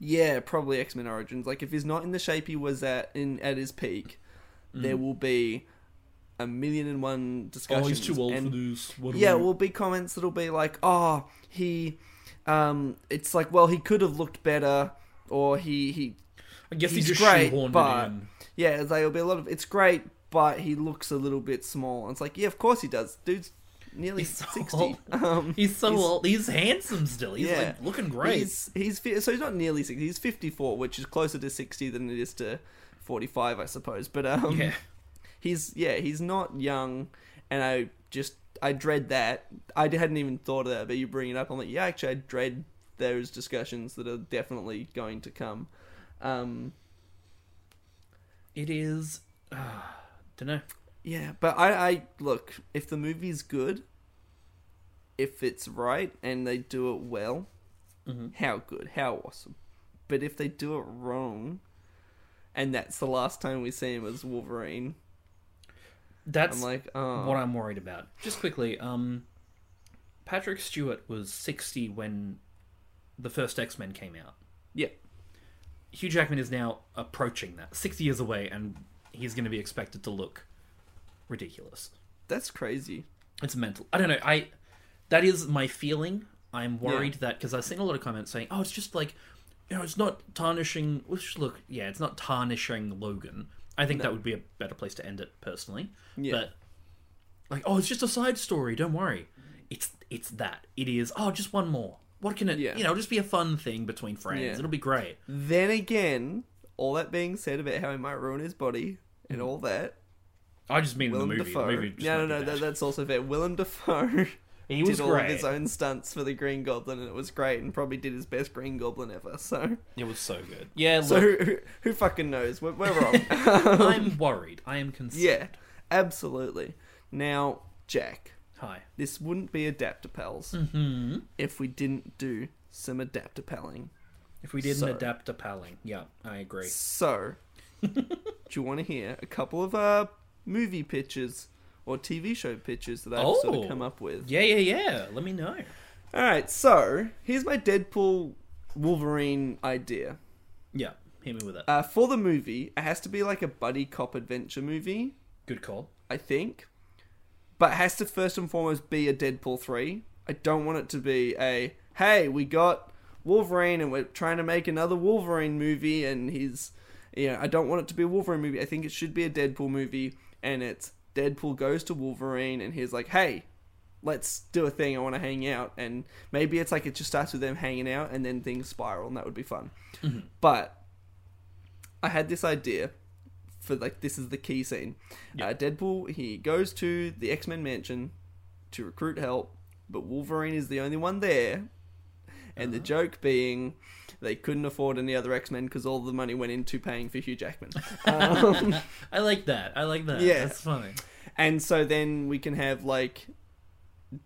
yeah, probably X-Men Origins. Like if he's not in the shape he was at in at his peak. There will be a million and one discussions. Oh, he's too old and, for this. What yeah, we... will be comments that'll be like, oh, he... Um, it's like, well, he could have looked better, or he... he I guess he's he just great, shoehorned but, it in. Yeah, there'll be a lot of, it's great, but he looks a little bit small. And it's like, yeah, of course he does. Dude's nearly he's so sixty. Old. Um, he's so he's, old. He's handsome still. He's yeah. like looking great. He's, he's So he's not nearly sixty. He's fifty-four, which is closer to sixty than it is to... forty-five, I suppose, but um, yeah. he's yeah he's not young, and I just I dread that. I hadn't even thought of that, but you bring it up. I'm like, yeah, actually, I dread those discussions that are definitely going to come. Um, it is, uh, don't know. Yeah, but I, I look if the movie's good, if it's right and they do it well, mm-hmm. how good, how awesome. But if they do it wrong. And that's the last time we see him as Wolverine. That's I'm like, oh. what I'm worried about. Just quickly, um, Patrick Stewart was sixty when the first X-Men came out. Yeah. Hugh Jackman is now approaching that. sixty years away, and he's going to be expected to look ridiculous. That's crazy. It's mental. I don't know. I That is my feeling. I'm worried yeah. that... Because I've seen a lot of comments saying, oh, it's just like... You know, it's not tarnishing... Which, look, yeah, it's not tarnishing Logan. I think no. that would be a better place to end it, personally. Yeah. But, like, oh, it's just a side story, don't worry. It's it's that. It is, oh, just one more. What can it... Yeah. You know, just be a fun thing between friends. Yeah. It'll be great. Then again, all that being said about how he might ruin his body and all that... I just mean Willem the movie. Dafoe. The movie just no, no, no, that. that's also fair. Willem Dafoe... He was did all great. Of his own stunts for the Green Goblin, and it was great, and probably did his best Green Goblin ever. So it was so good. Yeah. Look. So who, who, who fucking knows? We're, we're wrong. um, I'm worried. I am concerned. Yeah, absolutely. Now, Jack. Hi. This wouldn't be Adaptapals mm-hmm. if we didn't do some Adaptapalling. If we didn't so, Adaptapalling, yeah, I agree. So, do you want to hear a couple of uh movie pitches? Or T V show pictures that I've oh, sort of come up with. Yeah, yeah, yeah. Let me know. Alright, so, here's my Deadpool Wolverine idea. Yeah, hit me with it. Uh, for the movie, it has to be like a buddy cop adventure movie. Good call. I think. But it has to first and foremost be a Deadpool three. I don't want it to be a, hey, we got Wolverine, and we're trying to make another Wolverine movie, and he's, you know, I don't want it to be a Wolverine movie. I think it should be a Deadpool movie, and it's Deadpool goes to Wolverine, and he's like, hey, let's do a thing, I want to hang out. And maybe it's like it just starts with them hanging out, and then things spiral, and that would be fun. Mm-hmm. But I had this idea for, like, this is the key scene. Yeah. Uh, Deadpool, he goes to the X-Men mansion to recruit help, but Wolverine is the only one there. And uh-huh. the joke being, they couldn't afford any other X-Men because all the money went into paying for Hugh Jackman. Um, I like that. I like that. Yeah. That's funny. And so then we can have, like,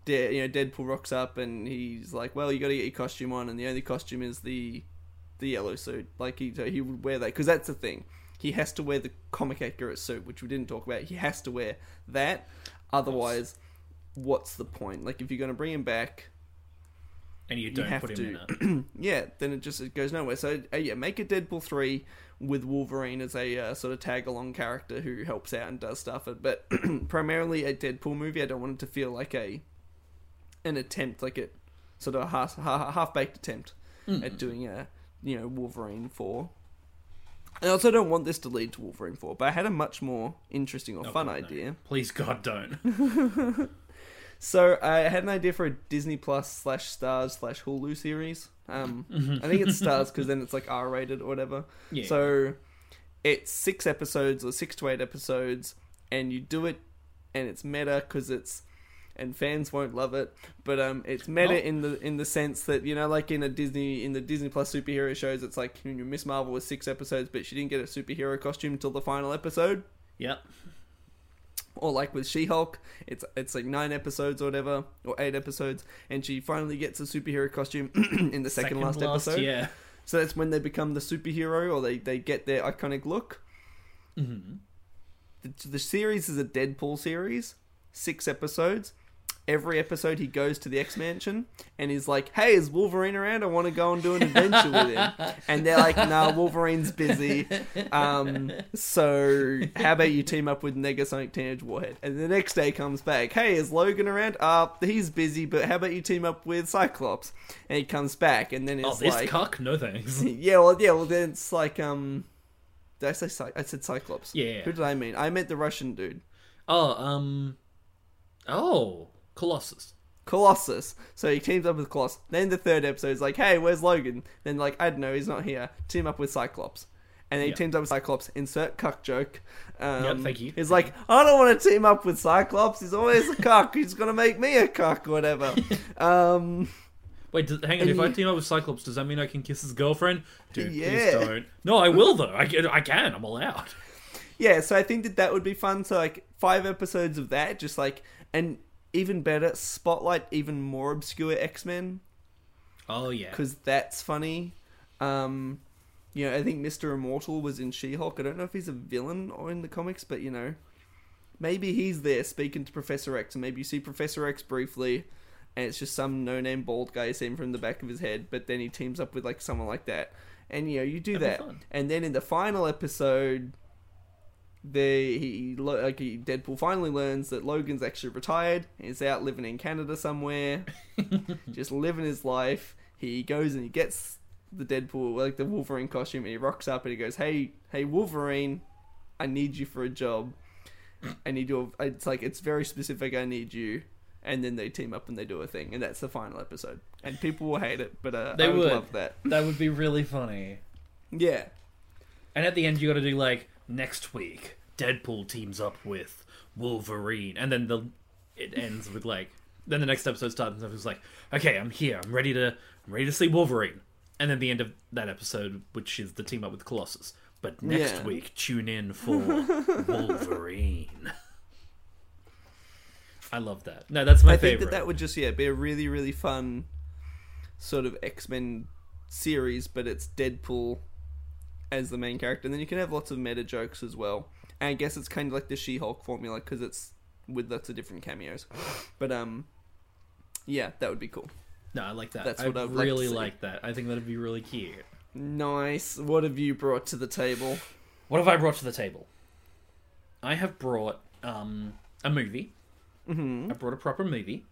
De- you know, Deadpool rocks up and he's like, well, you got to get your costume on, and the only costume is the the yellow suit. Like, he, he would wear that, because that's the thing. He has to wear the comic accurate suit, which we didn't talk about. He has to wear that. Otherwise, what's the point? Like, if you're going to bring him back... and you don't you put him to, in it. Yeah, then it just it goes nowhere. So, uh, yeah, make a Deadpool three with Wolverine as a uh, sort of tag-along character who helps out and does stuff. But primarily a Deadpool movie. I don't want it to feel like a an attempt, like a sort of a half, half-baked attempt mm-hmm. at doing a, you know, Wolverine four. I also don't want this to lead to Wolverine four, but I had a much more interesting or oh, fun God, idea. No. Please, God, don't. So I had an idea for a Disney Plus slash Stars slash Hulu series. Um, mm-hmm. I think it's Stars because then it's like R-rated or whatever. Yeah. So it's six episodes or six to eight episodes, and you do it, and it's meta because it's... and fans won't love it, but um, it's meta oh. in the in the sense that, you know, like in a Disney in the Disney Plus superhero shows, it's like, you know, Miss Marvel was six episodes, but she didn't get a superhero costume until the final episode. Yep. Or like with She-Hulk, it's it's like nine episodes or whatever, or eight episodes, and she finally gets a superhero costume in the second, second last, last episode. Yeah. So that's when they become the superhero, or they, they get their iconic look. Mm-hmm. The, the series is a Deadpool series, six episodes. Every episode he goes to the X Mansion and he's like, hey, is Wolverine around? I want to go and do an adventure with him. And they're like, nah, Wolverine's busy. Um, so how about you team up with Negasonic Teenage Warhead? And the next day comes back, hey, is Logan around? Uh, he's busy, but how about you team up with Cyclops? And he comes back and then it's oh, this like... oh, cuck? No thanks. Yeah, well, yeah, well, then it's like, um... did I say Cy- I said Cyclops. Yeah. Who did I mean? I meant the Russian dude. Oh, um... oh... Colossus. Colossus. So he teams up with Colossus. Then the third episode is like, hey, where's Logan? Then like, I don't know, he's not here. Team up with Cyclops. And then yep. he teams up with Cyclops. Insert cuck joke. Um, yep, thank you. He's like, I don't want to team up with Cyclops. He's always a cuck. He's going to make me a cuck or whatever. um, Wait, does, hang on. If you... I team up with Cyclops, does that mean I can kiss his girlfriend? Dude, yeah. Please don't. No, I will though. I can. I can. I'm allowed. Yeah, so I think that that would be fun. So like five episodes of that, just like... and. Even better, spotlight even more obscure X-Men. Oh, yeah. Because that's funny. Um, you know, I think Mister Immortal was in She-Hulk. I don't know if he's a villain or in the comics, but, you know, maybe he's there speaking to Professor X, and maybe you see Professor X briefly, and it's just some no-name bald guy seen from the back of his head, but then he teams up with, like, someone like that. And, you know, you do That'd that. And then in the final episode... They, he, like, he, Deadpool finally learns that Logan's actually retired. He's out living in Canada somewhere, just living his life. He goes and he gets the Deadpool, like the Wolverine costume, and he rocks up and he goes, "Hey, hey, Wolverine, I need you for a job." I need you. It's like it's very specific. I need you. And then they team up and they do a thing, and that's the final episode. And people will hate it, but uh, they I would, would love that. That would be really funny. Yeah. And at the end, you got to do like. Next week, Deadpool teams up with Wolverine, and then the it ends with like. Then the next episode starts, and it's like, okay, I'm here, I'm ready to, I'm ready to see Wolverine, and then the end of that episode, which is the team up with Colossus. But next yeah. week, tune in for Wolverine. I love that. No, that's my I favorite. I think that that would just yeah be a really really fun sort of X-Men series, but it's Deadpool. As the main character, and then you can have lots of meta jokes as well. And I guess it's kind of like the She-Hulk formula because it's with lots of different cameos. But um, yeah, that would be cool. No, I like that. That's what I I'd really like, like that. I think that'd be really cute. Nice. What have you brought to the table? What have I brought to the table? I have brought um a movie. Mm-hmm. I brought a proper movie,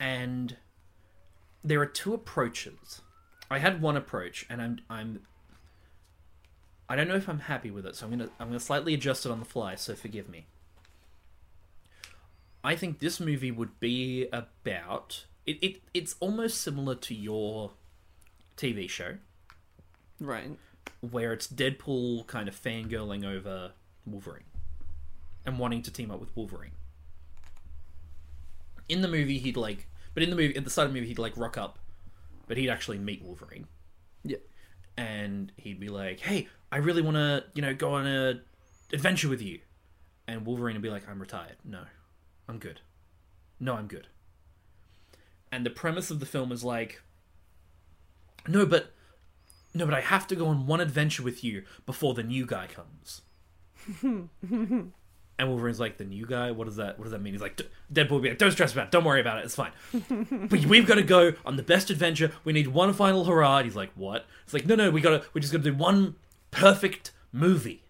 and there are two approaches. I had one approach, and I'm I'm I don't know if I'm happy with it, so I'm gonna I'm gonna slightly adjust it on the fly, so forgive me. I think this movie would be about it, it it's almost similar to your T V show. Right. Where it's Deadpool kind of fangirling over Wolverine and wanting to team up with Wolverine. In the movie he'd like but in the movie at the start of the movie he'd like rock up, but he'd actually meet Wolverine. Yeah. And he'd be like, "Hey, I really want to, you know, go on a adventure with you." And Wolverine would be like, "I'm retired. No. I'm good. No, I'm good." And the premise of the film is like, "No, but No, but I have to go on one adventure with you before the new guy comes." And Wolverine's like, "The new guy? What does that What does that mean?" He's like, Deadpool will be like, "Don't stress about it. Don't worry about it. It's fine. we, we've got to go on the best adventure. We need one final hurrah." And he's like, "What?" It's like, no, no, we gotta. We're just gonna do one perfect movie.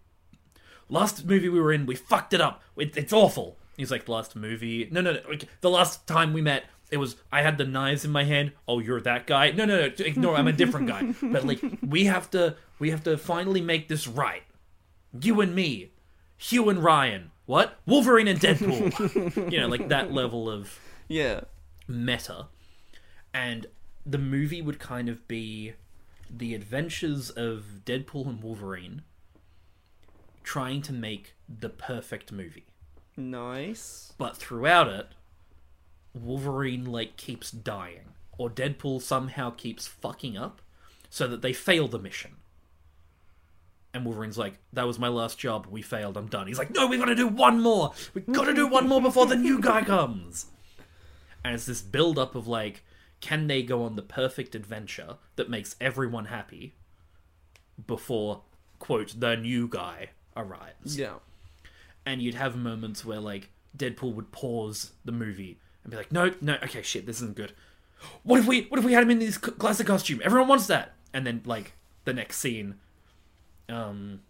Last movie we were in, we fucked it up. It, it's awful." And he's like, "Last movie? No, no, no. The last time we met, it was, I had the knives in my hand. Oh, you're that guy? No, no, no, ignore, I'm a different guy. But, like, we have to, we have to finally make this right. You and me. Hugh and Ryan. What? Wolverine and Deadpool." You know, like, that level of yeah meta. And the movie would kind of be the adventures of Deadpool and Wolverine trying to make the perfect movie. Nice. But throughout it, Wolverine, like, keeps dying, or Deadpool somehow keeps fucking up so that they fail the mission. And Wolverine's like, "That was my last job. We failed. I'm done." He's like, "No, we've got to do one more. We've got to do one more before the new guy comes." And it's this build-up of, like, can they go on the perfect adventure that makes everyone happy before, quote, the new guy arrives? Yeah. And you'd have moments where, like, Deadpool would pause the movie and be like, no, no, okay, shit, this isn't good. What if we, what if we had him in this classic costume? Everyone wants that. And then, like, the next scene, um,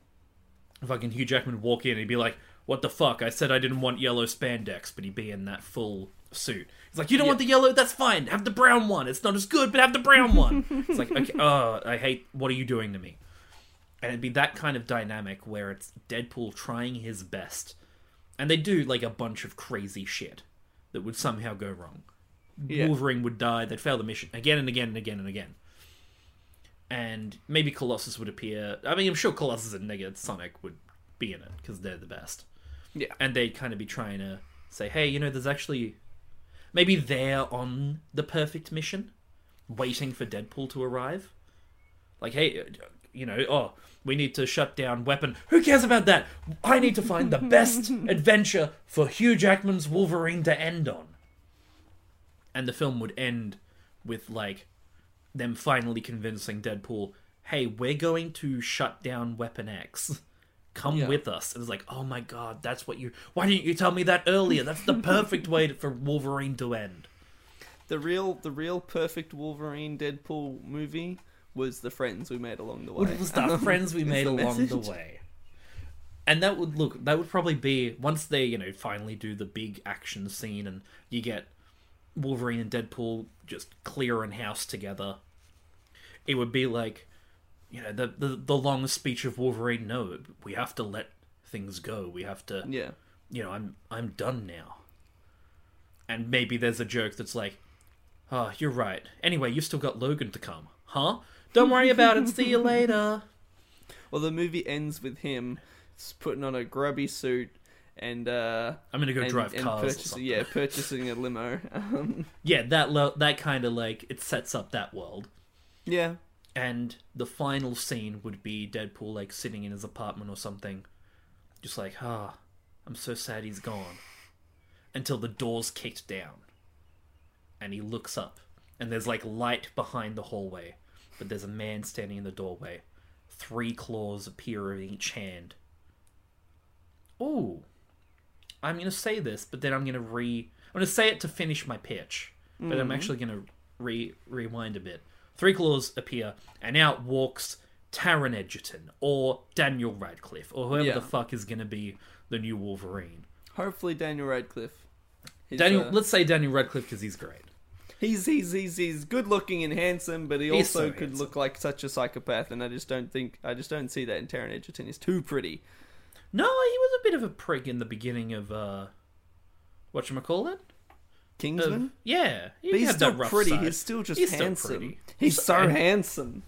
fucking Hugh Jackman would walk in and he'd be like, "What the fuck? I said I didn't want yellow spandex," but he'd be in that full suit. He's like, "You don't yeah. want the yellow? That's fine. Have the brown one. It's not as good, but have the brown one." It's like, okay, oh, I hate, what are you doing to me? And it'd be that kind of dynamic where it's Deadpool trying his best. And they do, like, a bunch of crazy shit that would somehow go wrong. Yeah. Wolverine would die, they'd fail the mission again and again and again and again. And maybe Colossus would appear. I mean, I'm sure Colossus and Negative Sonic would be in it, because they're the best. Yeah. And they'd kind of be trying to say, hey, you know, there's actually... Maybe they're on the perfect mission, waiting for Deadpool to arrive. Like, hey, you know, oh, we need to shut down Weapon. Who cares about that? I need to find the best adventure for Hugh Jackman's Wolverine to end on. And the film would end with, like, them finally convincing Deadpool, hey, we're going to shut down Weapon X. Come yeah. with us. And it's like, oh my god, that's what you... Why didn't you tell me that earlier? That's the perfect way to, for Wolverine to end. The real, the real perfect Wolverine Deadpool movie... was the friends we made along the way. It was the um, friends we made the along message. the way. And that would, look, that would probably be, once they, you know, finally do the big action scene and you get Wolverine and Deadpool just clearing house together, it would be like, you know, the, the, the long speech of Wolverine, no, we have to let things go. We have to, yeah. you know, I'm I'm done now. And maybe there's a joke that's like, oh, you're right. Anyway, you've still got Logan to come. Huh? Don't worry about it. See you later. Well, the movie ends with him putting on a grubby suit and uh, I'm gonna go and, drive and cars. Purchase, or something. Yeah, purchasing a limo. Um, yeah, that lo- that kind of like it sets up that world. Yeah. And the final scene would be Deadpool like sitting in his apartment or something, just like, ah, oh, I'm so sad he's gone. Until the door's kicked down, and he looks up, and there's like light behind the hallway. But there's a man standing in the doorway. Three claws appear in each hand. Ooh. I'm going to say this, but then I'm going to re... I'm going to say it to finish my pitch. But mm-hmm. I'm actually going to re rewind a bit. Three claws appear, and out walks Taron Egerton, or Daniel Radcliffe, or whoever yeah. the fuck is going to be the new Wolverine. Hopefully Daniel Radcliffe. He's Daniel, a... Let's say Daniel Radcliffe, because he's great. he's he's he's he's good looking and handsome, but he he's also so could handsome. Look like such a psychopath. And I just don't think I just don't see that in Taron Egerton. He's too pretty. No, he was a bit of a prick in the beginning of uh, whatchamacallit? Kingsman. Uh, yeah, he but he's still pretty. Side. He's still just he's handsome. Still he's so and handsome.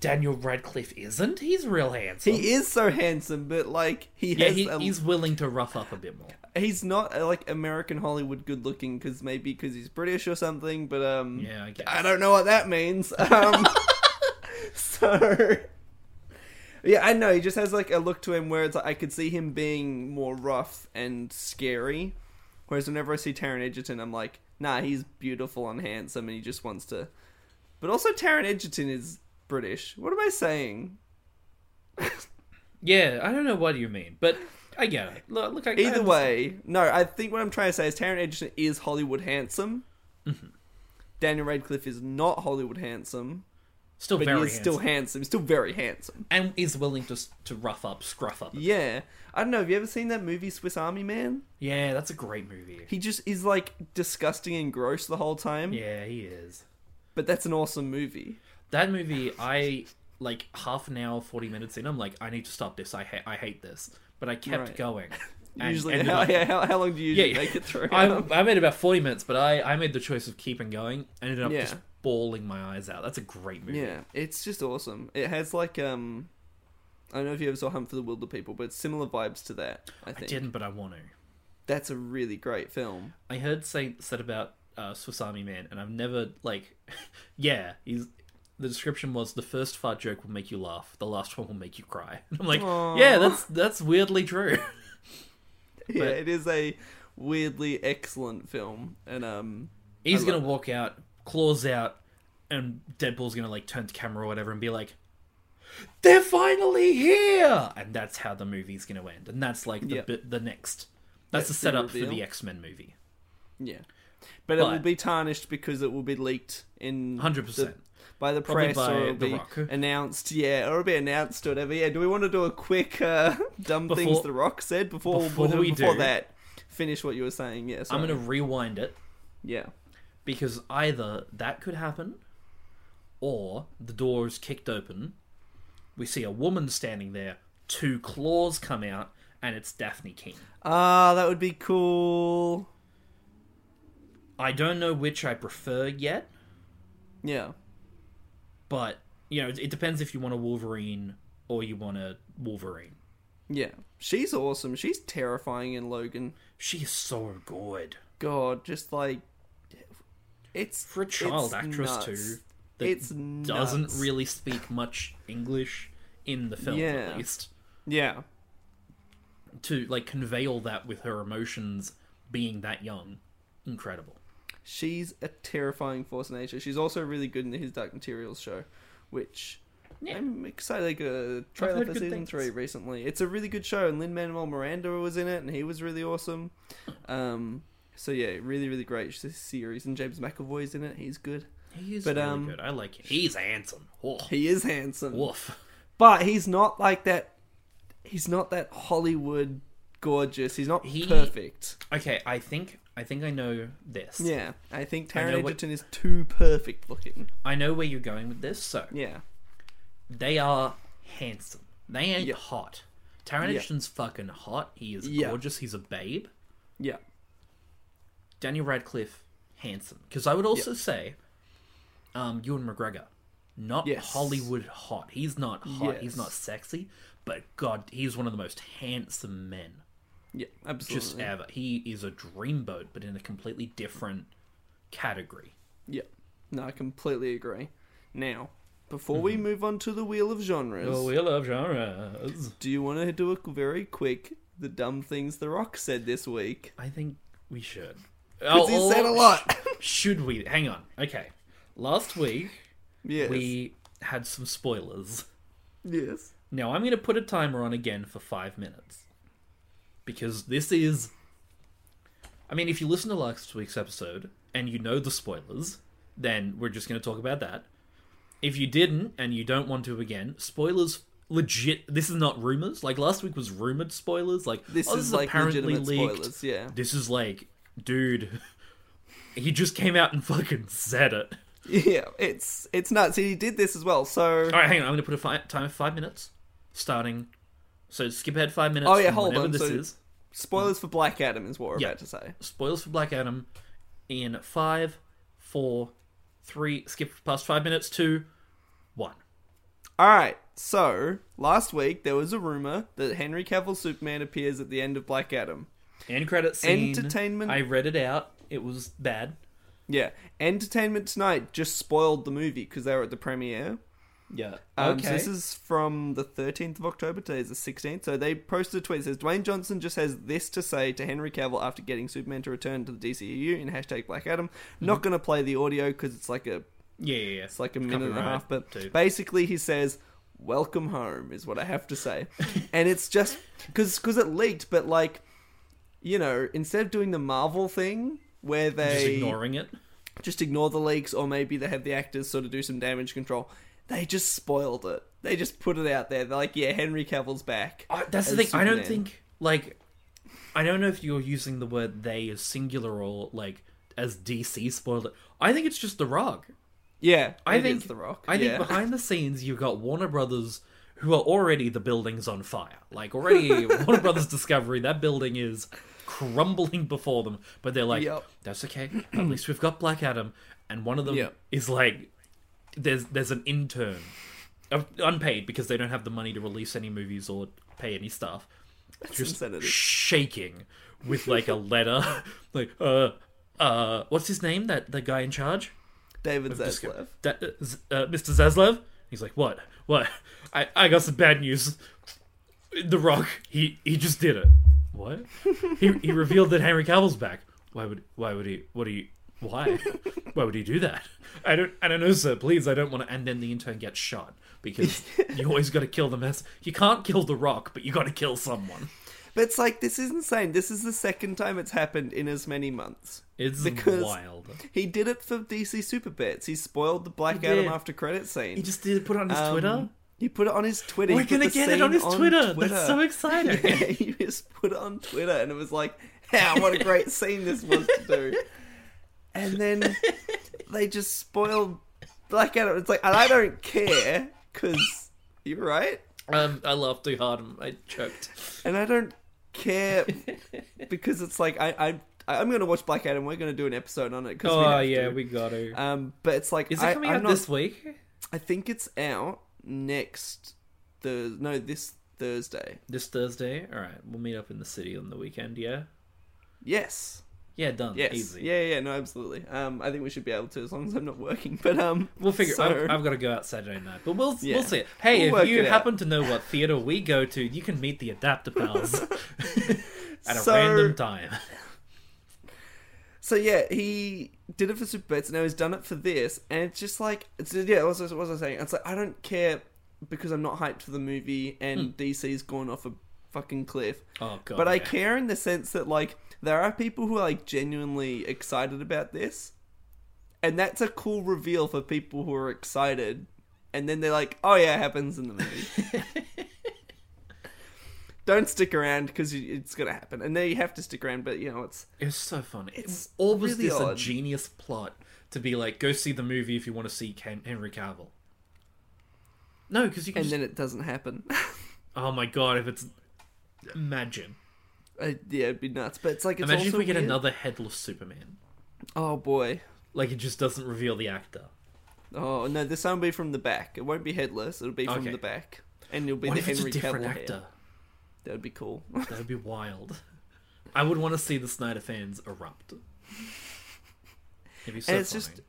Daniel Radcliffe isn't. He's real handsome. He is so handsome, but like he yeah, has. He, a... he's willing to rough up a bit more. He's not like American Hollywood good looking because maybe because he's British or something. But um, yeah, I guess. I don't know what that means. Um, so yeah, I know he just has like a look to him where it's like, I could see him being more rough and scary. Whereas whenever I see Taron Egerton, I'm like, nah, he's beautiful and handsome, and he just wants to. But also, Taron Egerton is British. What am I saying? Yeah, I don't know what you mean, but I get it. Look, look I, either I way, no, I think what I'm trying to say is Taron Egerton is Hollywood handsome. Mm-hmm. Daniel Radcliffe is not Hollywood handsome. Still but very he is handsome. Still handsome. Still very handsome, and is willing to to rough up, scruff up. Yeah, I don't know. Have you ever seen that movie Swiss Army Man? Yeah, that's a great movie. He just is like disgusting and gross the whole time. Yeah, he is. But that's an awesome movie. That movie, I like half an hour, forty minutes in. I'm like, I need to stop this. I ha- I hate this, but I kept right. going. And, usually, and how, like, yeah, how, how long do you usually yeah, make it through? I, I made about forty minutes, but I, I made the choice of keeping going and ended up yeah. just bawling my eyes out. That's a great movie. Yeah, it's just awesome. It has like, um, I don't know if you ever saw Hunt for the Wilder People, but it's similar vibes to that, I think. I didn't, but I want to. That's a really great film. I heard say said about uh, Swiss Army Man, and I've never, like, yeah, he's. The description was, the first fart joke will make you laugh, the last one will make you cry. And I'm like, aww. Yeah, that's that's weirdly true. Yeah, but it is a weirdly excellent film, and um, he's gonna walk out, claws out, and Deadpool's gonna like turn to camera or whatever and be like, "They're finally here!" And that's how the movie's gonna end, and that's like the yep. bi- the next. That's, that's the setup the for the X-Men movie. Yeah, but, but it will be tarnished because it will be leaked in one hundred percent the, by the press, by or it'll the be Rock. announced. Yeah, or it'll be announced or whatever. Yeah, do we want to do a quick uh, dumb before, things the Rock said before before, before, we before do, that? Finish what you were saying. Yeah, sorry. I'm gonna rewind it. Yeah. Because either that could happen, or the door is kicked open, we see a woman standing there, two claws come out, and it's Daphne Keen. Ah, that would be cool. I don't know which I prefer yet. Yeah. But, you know, it, it depends if you want a Wolverine or you want a Wolverine. Yeah. She's awesome. She's terrifying in Logan. She is so good. God, just like... It's for a child actress nuts. too that it's doesn't nuts. really speak much English in the film, yeah. at least. Yeah. To like convey all that with her emotions being that young, incredible. She's a terrifying force in nature. She's also really good in the His Dark Materials show, which yeah. I'm excited. Like a trailer for season things. three recently. It's a really good show, and Lin-Manuel Miranda was in it, and he was really awesome. Um. So yeah, really, really great series, and James McAvoy's in it. He's good. He is but, really um, good. I like him. He's handsome. Woof. He is handsome. Woof. But he's not like that. He's not that Hollywood gorgeous. He's not he, perfect. Okay, I think I think I know this. Yeah, I think Taron Egerton is too perfect looking. I know where you're going with this. So yeah, they are handsome. They ain't yep. hot. Taron Egerton's yep. fucking hot. He is yep. gorgeous. He's a babe. Yeah. Daniel Radcliffe, handsome. Because I would also yep. say, um, Ewan McGregor, not yes. Hollywood hot. He's not hot. Yes. He's not sexy. But God, he's one of the most handsome men. Yeah, absolutely. Just ever. He is a dreamboat, but in a completely different category. Yeah. No, I completely agree. Now, before mm-hmm. we move on to the Wheel of Genres, the Wheel of Genres. Do you want to do a very quick the dumb things The Rock said this week? I think we should. Because he said a lot. Should we? Hang on. Okay. Last week, yes. we had some spoilers. Yes. Now, I'm going to put a timer on again for five minutes. Because this is... I mean, if you listen to last week's episode, and you know the spoilers, then we're just going to talk about that. If you didn't, and you don't want to again, spoilers... Legit, this is not rumors. Like, last week was rumored spoilers. Like, this, oh, this is, is like apparently legitimate leaked. Spoilers, yeah. This is like... Dude, he just came out and fucking said it. Yeah, it's it's nuts. He did this as well, so... Alright, hang on, I'm going to put a fi- time of five minutes, starting... So skip ahead five minutes. Oh yeah, hold on. This so, is. Spoilers for Black Adam is what we're yep. about to say. Spoilers for Black Adam in five, four, three, skip past five minutes, two, one. Alright, so last week there was a rumour that Henry Cavill Superman appears at the end of Black Adam. End credit scene. Entertainment. I read it out. It was bad. Yeah. Entertainment Tonight just spoiled the movie because they were at the premiere. Yeah. Um, okay. So this is from the thirteenth of October. Today is the sixteenth. So they posted a tweet that says, Dwayne Johnson just has this to say to Henry Cavill after getting Superman to return to the D C E U in hashtag Black Adam. Mm-hmm. Not going to play the audio because it's like a... Yeah, yeah, yeah. It's like a minute and a half. But too. Basically he says, welcome home is what I have to say. And it's just... Because it leaked, but like, you know, instead of doing the Marvel thing where they... Just ignoring it? Just ignore the leaks, or maybe they have the actors sort of do some damage control... They just spoiled it. They just put it out there. They're like, yeah, Henry Cavill's back. Uh, that's the thing. Superman. I don't think, like... I don't know if you're using the word they as singular or, like, as D C spoiled it. I think it's just The Rock. Yeah, I think it's The Rock. I yeah. think behind the scenes, you've got Warner Brothers, who are already the building's on fire. Like, already, Warner Brothers Discovery, that building is crumbling before them. But they're like, yep. that's okay. At least we've got Black Adam. And one of them yep. is like... There's there's an intern, unpaid, because they don't have the money to release any movies or pay any staff. That's just insanity. Shaking with like a letter, like uh uh what's his name? That the guy in charge, David Zaslev, da- uh, Mister Zaslev. He's like, what what? I, I got some bad news. The Rock, he he just did it. What? he he revealed that Henry Cavill's back. Why would why would he? What do you? Why? Why would he do that? I don't I don't know, sir. Please, I don't want to... And then the intern gets shot. Because you always got to kill the mess. You can't kill The Rock, but you got to kill someone. But it's like, this is insane. This is the second time it's happened in as many months. It's because wild. He did it for D C Super Bets. He spoiled the Black Adam after credit scene. He just did put it on his um, Twitter? He put it on his Twitter. We're going to get it on his on Twitter. Twitter. That's so exciting. Yeah, he just put it on Twitter and it was like, wow, what a great scene this was to do. And then they just spoiled Black Adam. It's like, and I don't care, because you're right. Um, I laughed too hard and I choked. And I don't care, because it's like, I, I, I'm going to watch Black Adam. We're going to do an episode on it. Cause oh, we yeah, to. we got to. Um, but it's like... Is it coming I, out not, this week? I think it's out next... Thur- no, this Thursday. This Thursday? All right, we'll meet up in the city on the weekend, yeah? Yes. Yeah, done. Yes. Easy. Yeah, yeah, no, absolutely. Um, I think we should be able to, as long as I'm not working. But um, we'll figure. So... I've, I've got to go out Saturday night, but we'll yeah. we'll see it. Hey, we'll if you happen out. to know what theater we go to, you can meet the Adapter Pals at a so... random time. So yeah, he did it for Super Bets, and now he's done it for this, and it's just like, it's, yeah, what was, what was I saying? It's like, I don't care because I'm not hyped for the movie, and mm. D C's gone off a fucking cliff. Oh god! But yeah. I care in the sense that like. There are people who are, like, genuinely excited about this. And that's a cool reveal for people who are excited. And then they're like, oh, yeah, it happens in the movie. Don't stick around, because it's going to happen. And there you have to stick around, but, you know, it's... It's so fun. It's all really this odd. A genius plot to be like, go see the movie if you want to see Ken- Henry Cavill. No, because you can And just... then it doesn't happen. Oh, my God, if it's... Imagine. Uh, yeah, it'd be nuts, but it's like it's imagine also if we get weird. Another headless Superman. Oh boy! Like it just doesn't reveal the actor. Oh no, this one will be from the back. It won't be headless. It'll be from okay. the back, and it'll be what the if Henry it's a different Cavill actor. Hair. That would be cool. That would be wild. I would want to see the Snyder fans erupt. It'd be so and it's funny. just,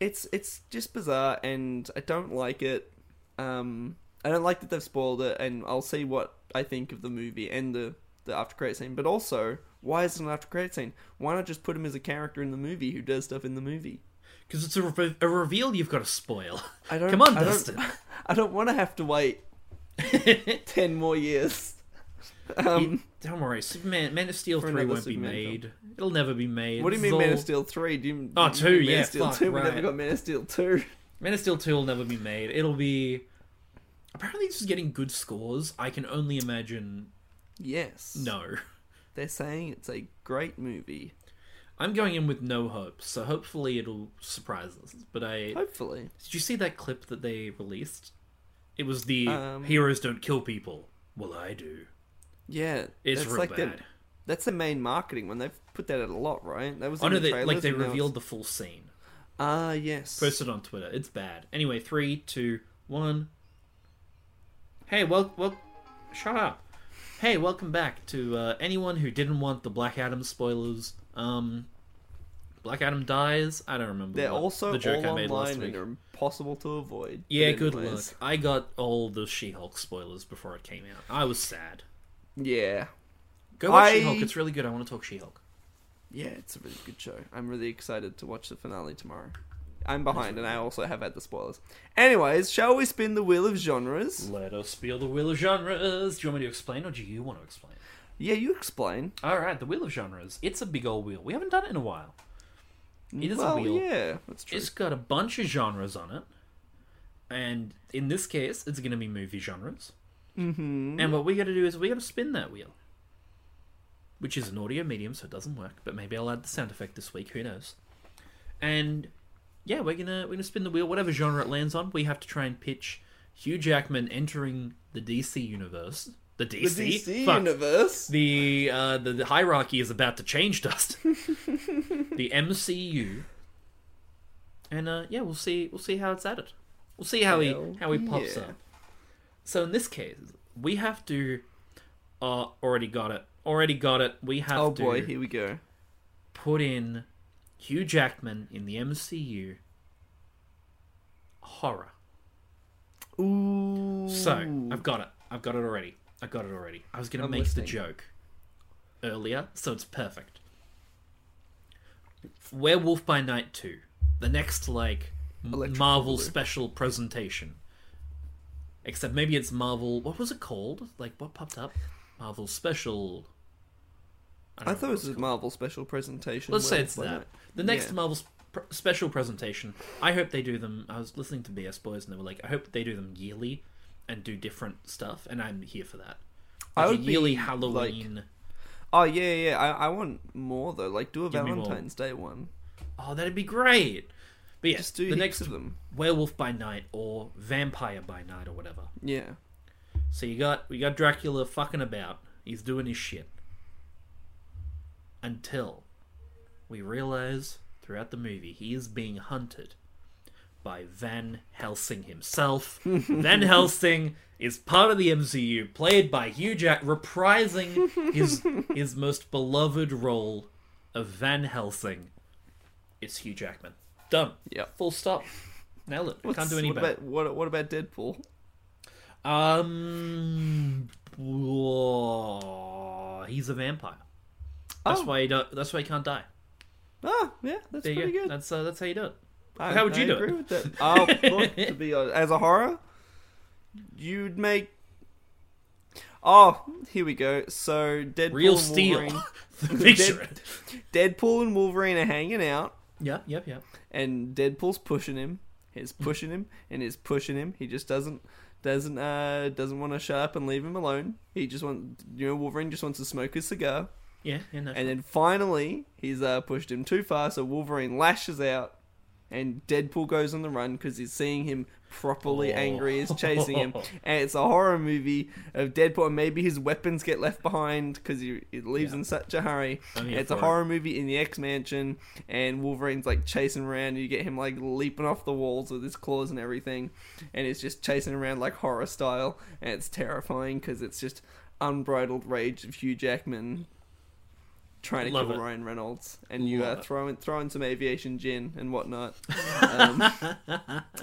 it's it's just bizarre, and I don't like it. Um, I don't like that they've spoiled it, and I'll see what I think of the movie and the. The after credit scene, but also, why is it an after credit scene? Why not just put him as a character in the movie who does stuff in the movie? Because it's a, re- a reveal you've got to spoil. I don't. Come on, I Dustin. Don't, I don't want to have to wait ten more years. Um, you, don't worry, Superman, Man of Steel three won't Superman be made. Film. It'll never be made. What do you mean, all... Man of Steel three? Do you? Oh, two. Man yeah, of Steel fuck, two. Right. We never got Man of Steel two. Man of Steel two will never be made. It'll be. Apparently, this is getting good scores. I can only imagine. Yes. No. They're saying it's a great movie. I'm going in with no hopes, so hopefully it'll surprise us. But I hopefully. Did you see that clip that they released? It was the um, heroes don't kill people. Well, I do. Yeah, it's that's real like bad. Their, that's their main marketing one. They've put that out a lot, right? That was oh, no, the they, like they revealed was... the full scene. Ah, uh, yes. Posted on Twitter. It's bad. Anyway, three, two, one. Hey, well, well, shut up. Hey, welcome back to uh, anyone who didn't want the Black Adam spoilers. Um, Black Adam dies. I don't remember. They're what, also the joke all I made online last week. And they're impossible to avoid. Yeah, good anyways. Luck. I got all the She-Hulk spoilers before it came out. I was sad. Yeah. Go watch I... She-Hulk. It's really good. I want to talk She-Hulk. Yeah, it's a really good show. I'm really excited to watch the finale tomorrow. I'm behind, and I also have had the spoilers. Anyways, shall we spin the wheel of genres? Let us spin the wheel of genres. Do you want me to explain, or do you want to explain? Yeah, you explain. All right, the wheel of genres. It's a big old wheel. We haven't done it in a while. It is well, a wheel. Yeah, that's true. It's got a bunch of genres on it, and in this case, it's going to be movie genres. Mm-hmm. And what we got to do is we got to spin that wheel, which is an audio medium, so it doesn't work. But maybe I'll add the sound effect this week. Who knows? And yeah, we're gonna we're gonna spin the wheel. Whatever genre it lands on, we have to try and pitch Hugh Jackman entering the D C universe. The D C, the D C Fuck. universe. The, uh, the the hierarchy is about to change, Dustin. The M C U. And uh, yeah, we'll see we'll see how it's added. We'll see how Hell he how he pops yeah. up. So in this case, we have to. Uh, already got it. Already got it. We have oh, to. Oh boy, here we go. Put in Hugh Jackman in the M C U horror. Ooh. So, I've got it. I've got it already. I got it already. I was going to make listening. the joke earlier, so it's perfect. Werewolf by Night two. The next, like, Electric Marvel Blue. special presentation. Except maybe it's Marvel... What was it called? Like, what popped up? Marvel special... I, I thought it was a Marvel special presentation. Let's say it's that. The next yeah. Marvel sp- special presentation, I hope they do them... I was listening to B S Boys and they were like, I hope they do them yearly and do different stuff, and I'm here for that. Like I would a yearly be Halloween... Like... Oh, yeah, yeah, I, I want more, though. Like, do a Give Valentine's Day one. Oh, that'd be great! But yeah, Just do the next of them. Werewolf by Night or Vampire by Night or whatever. Yeah. So you got we got Dracula fucking about. He's doing his shit. Until we realize throughout the movie he is being hunted by Van Helsing himself. Van Helsing is part of the M C U, played by Hugh Jack, reprising his his most beloved role of Van Helsing. It's Hugh Jackman. Done. Yeah. Full stop. Nailed it. What's, can't do any what better. About, what, what about Deadpool? Um, whoa, he's a vampire. That's oh. why he do, that's why he can't die. Ah, yeah, that's there pretty go. good. That's uh, that's how you do it. I, how would you I do agree it? With that. Oh, look, to be honest, as a horror, you'd make. Oh, here we go. So Deadpool, real steel. Picture it. Dead, Deadpool and Wolverine are hanging out. Yep, yep, yep. And Deadpool's pushing him. He's pushing him, and he's pushing him. He just doesn't. Doesn't uh doesn't want to shut up and leave him alone. He just wants, you know, Wolverine just wants to smoke his cigar. Yeah, yeah no and sure. then finally he's uh pushed him too far, so Wolverine lashes out, and Deadpool goes on the run because he's seeing him properly oh. angry. He's chasing him, and it's a horror movie of Deadpool. And maybe his weapons get left behind because he, he leaves yeah. in such a hurry. It's a horror it. movie in the X Mansion, and Wolverine's like chasing around. And you get him like leaping off the walls with his claws and everything, and it's just chasing around like horror style, and it's terrifying because it's just unbridled rage of Hugh Jackman trying to Love kill it. Ryan Reynolds, and you are uh, throwing throwing some aviation gin and whatnot. Um,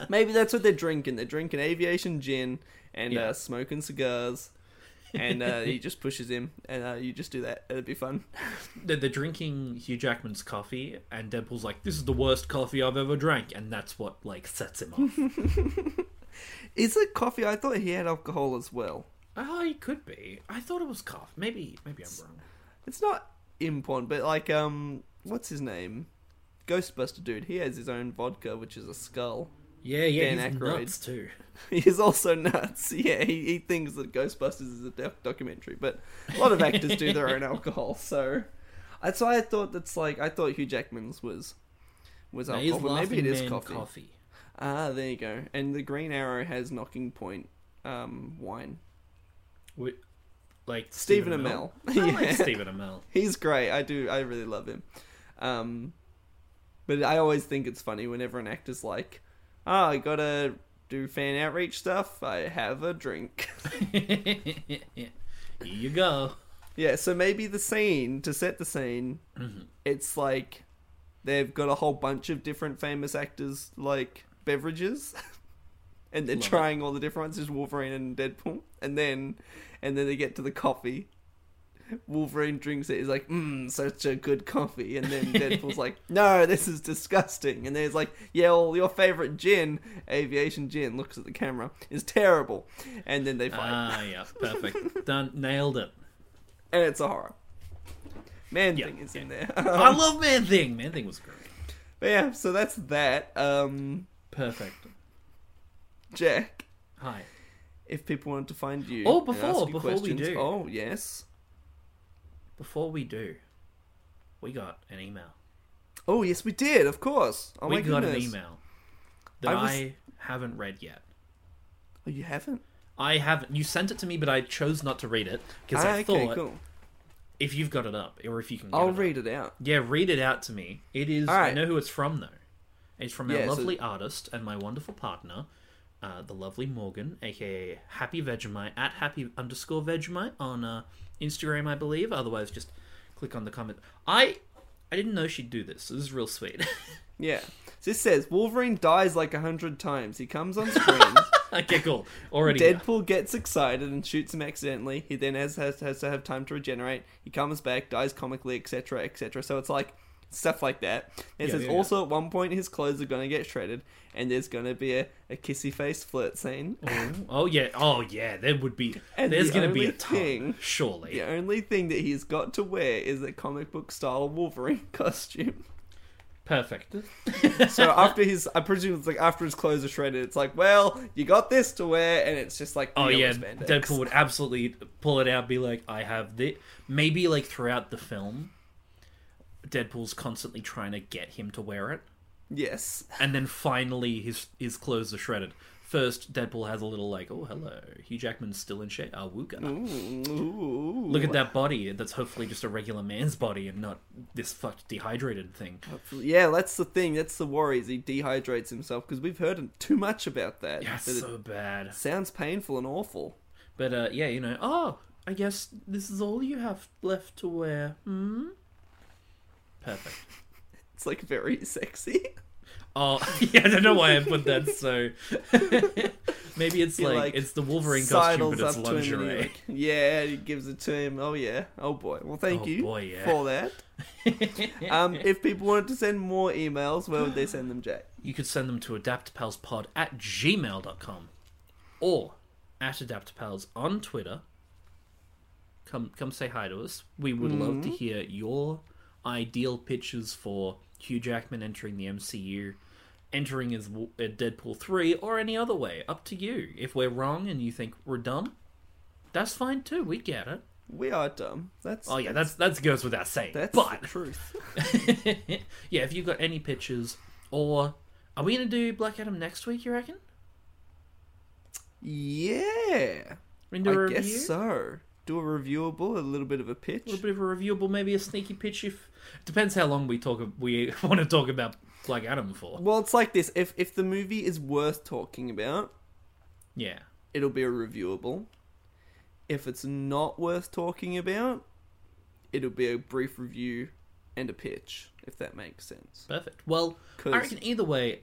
maybe that's what they're drinking. They're drinking aviation gin and yeah. uh, smoking cigars, and uh, he just pushes him, and uh, you just do that. It'd be fun. They're, they're drinking Hugh Jackman's coffee, and Deadpool's like, "This is the worst coffee I've ever drank," and that's what like sets him off. Is it coffee? I thought he had alcohol as well. Oh, he could be. I thought it was coffee. Maybe, maybe it's, I'm wrong. It's not. Impon, but like, um, what's his name? Ghostbuster dude. He has his own vodka, which is a skull. Yeah, yeah, Dan he's Aykroyd. Nuts too. He's also nuts. Yeah, he, he thinks that Ghostbusters is a death documentary, but a lot of actors do their own alcohol, so That's why I thought that's like I thought Hugh Jackman's was was no, alcohol. Maybe it is coffee. coffee. Ah, there you go. And the Green Arrow has Knocking Point um, wine. We, like Stephen Amell. Amell. I like yeah. Stephen Amell. He's great. I do. I really love him. Um, but I always think it's funny whenever an actor's like, "Ah, oh, I gotta do fan outreach stuff. I have a drink." yeah. Here you go. Yeah. So maybe the scene to set the scene, mm-hmm. it's like they've got a whole bunch of different famous actors like beverages. And they're Love trying it. all the different ones, just Wolverine and Deadpool. And then and then they get to the coffee. Wolverine drinks it, he's like, mmm, such a good coffee. And then Deadpool's like, no, this is disgusting. And then he's like, yeah, well, your favourite gin, Aviation Gin, looks at the camera, is terrible. And then they fight. Ah, yeah, perfect. Done. Nailed it. And it's a horror. Man yeah, Thing is yeah. in there. Um, I love Man Thing. Man Thing was great. But yeah, so that's that. Um, perfect. Jack, hi. If people wanted to find you, oh, before before questions. we do, oh yes, before we do, we got an email. Oh yes, we did. Of course, oh, we my got goodness. an email that I, was... I haven't read yet. Oh, you haven't? I haven't. You sent it to me, but I chose not to read it because ah, I okay, thought, cool. if you've got it up, or if you can, get I'll it read up. it out. Yeah, read it out to me. It is. Right. I know who it's from though. It's from our yeah, lovely so... artist and my wonderful partner. Uh, the lovely Morgan, aka Happy Vegemite, at Happy underscore Vegemite on uh, Instagram, I believe. Otherwise, just click on the comment. I I didn't know she'd do this, so this is real sweet. yeah. This says, Wolverine dies like a hundred times. He comes on screen. okay, cool. Already. Deadpool yeah. gets excited and shoots him accidentally. He then has, has, has to have time to regenerate. He comes back, dies comically, et cetera, et cetera. So it's like... Stuff like that. It yeah, says, yeah, also, yeah. at one point, his clothes are going to get shredded, and there's going to be a, a kissy-faced flirt scene. Oh, oh, yeah. Oh, yeah. There would be... And there's the going to be a thing, ton, surely. The only thing that he's got to wear is the comic book-style Wolverine costume. Perfect. so after his... I presume it's like after his clothes are shredded, it's like, well, you got this to wear, and it's just like... Oh, yeah. Spandex. Deadpool would absolutely pull it out, be like, I have this... Maybe, like, throughout the film... Deadpool's constantly trying to get him to wear it. Yes. And then finally his his clothes are shredded. First, Deadpool has a little like, oh, hello. Hugh Jackman's still in shape. Ah, wooga. Ooh. Look at that body. That's hopefully just a regular man's body and not this fucked dehydrated thing. Yeah, that's the thing. That's the worry is he dehydrates himself because we've heard too much about that. Yeah, that so bad. Sounds painful and awful. But uh, yeah, you know, oh, I guess this is all you have left to wear. Hmm? Perfect. It's like very sexy. Oh, yeah, I don't know why I put that so... Maybe it's like, like, it's the Wolverine costume, but it's lingerie. Like, yeah, he gives it to him. Oh, yeah. Oh, boy. Well, thank oh, you boy, yeah. for that. um, if people wanted to send more emails, where would they send them, Jack? You could send them to adaptpalspod at gmail dot com or at adaptpals on Twitter. Come, come say hi to us. We would mm-hmm. love to hear your... ideal pitches for Hugh Jackman entering the M C U, entering as Deadpool three, or any other way. Up to you. If we're wrong and you think we're dumb, that's fine too. We get it. We are dumb. That's oh yeah, that's that goes without saying. That's but... the truth. yeah, if you've got any pitches, or are we gonna do Black Adam next week? You reckon? Yeah. We're gonna do a I review? guess so. Do a reviewable, a little bit of a pitch. A little bit of a reviewable, maybe a sneaky pitch if... Depends how long we talk. We want to talk about Black Adam for. Well, it's like this. If if the movie is worth talking about... Yeah. It'll be a reviewable. If it's not worth talking about, it'll be a brief review and a pitch, if that makes sense. Perfect. Well, Cause... I reckon either way,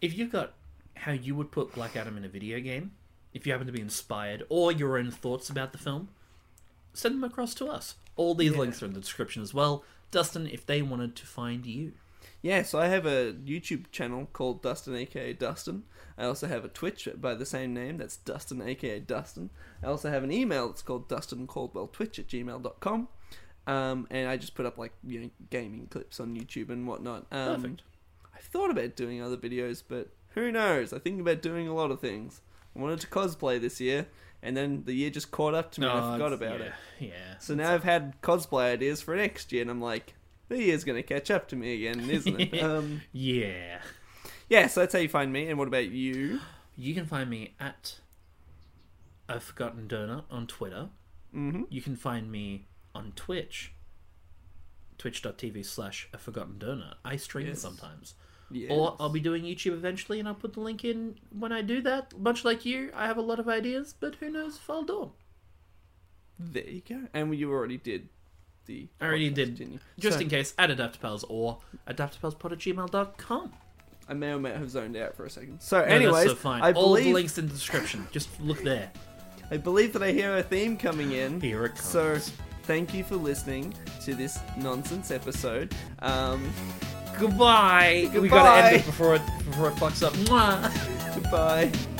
if you've got how you would put Black Adam in a video game, if you happen to be inspired, or your own thoughts about the film... Send them across to us. All these yeah. links are in the description as well. Dustin, if they wanted to find you. Yeah, so I have a YouTube channel called Dustin, aka Dustin. I also have a Twitch by the same name. That's Dustin, aka Dustin. I also have an email that's called DustinCaldwellTwitch at gmail dot com. Um, and I just put up like you know, gaming clips on YouTube and whatnot. Um, Perfect. I thought about doing other videos, but who knows? I think about doing a lot of things. I wanted to cosplay this year. and then the year just caught up to me oh, and I forgot about yeah, it. Yeah. So now I've had cosplay ideas for next year, and I'm like, the year's going to catch up to me again, isn't it? Um, yeah. Yeah, so that's how you find me, and what about you? You can find me at I've Forgotten Donut on Twitter. Mm-hmm. You can find me on Twitch, twitch.tv slash I've Forgotten Donut. I stream yes. sometimes. Yes. Or I'll be doing YouTube eventually, and I'll put the link in when I do that. Much like you, I have a lot of ideas, but who knows if I'll do them. There you go. And you already did the I already did. Didn't you? Just so, in case, at AdaptPals or adaptapalspod at gmail dot com. I may or may have zoned out for a second. So no, anyways, so fine. I all believe... the links in the description. Just look there. I believe that I hear a theme coming in. Here it comes. So thank you for listening to this nonsense episode. Um... Goodbye. Goodbye. We gotta end it before it before it fucks up. Mwah. Goodbye.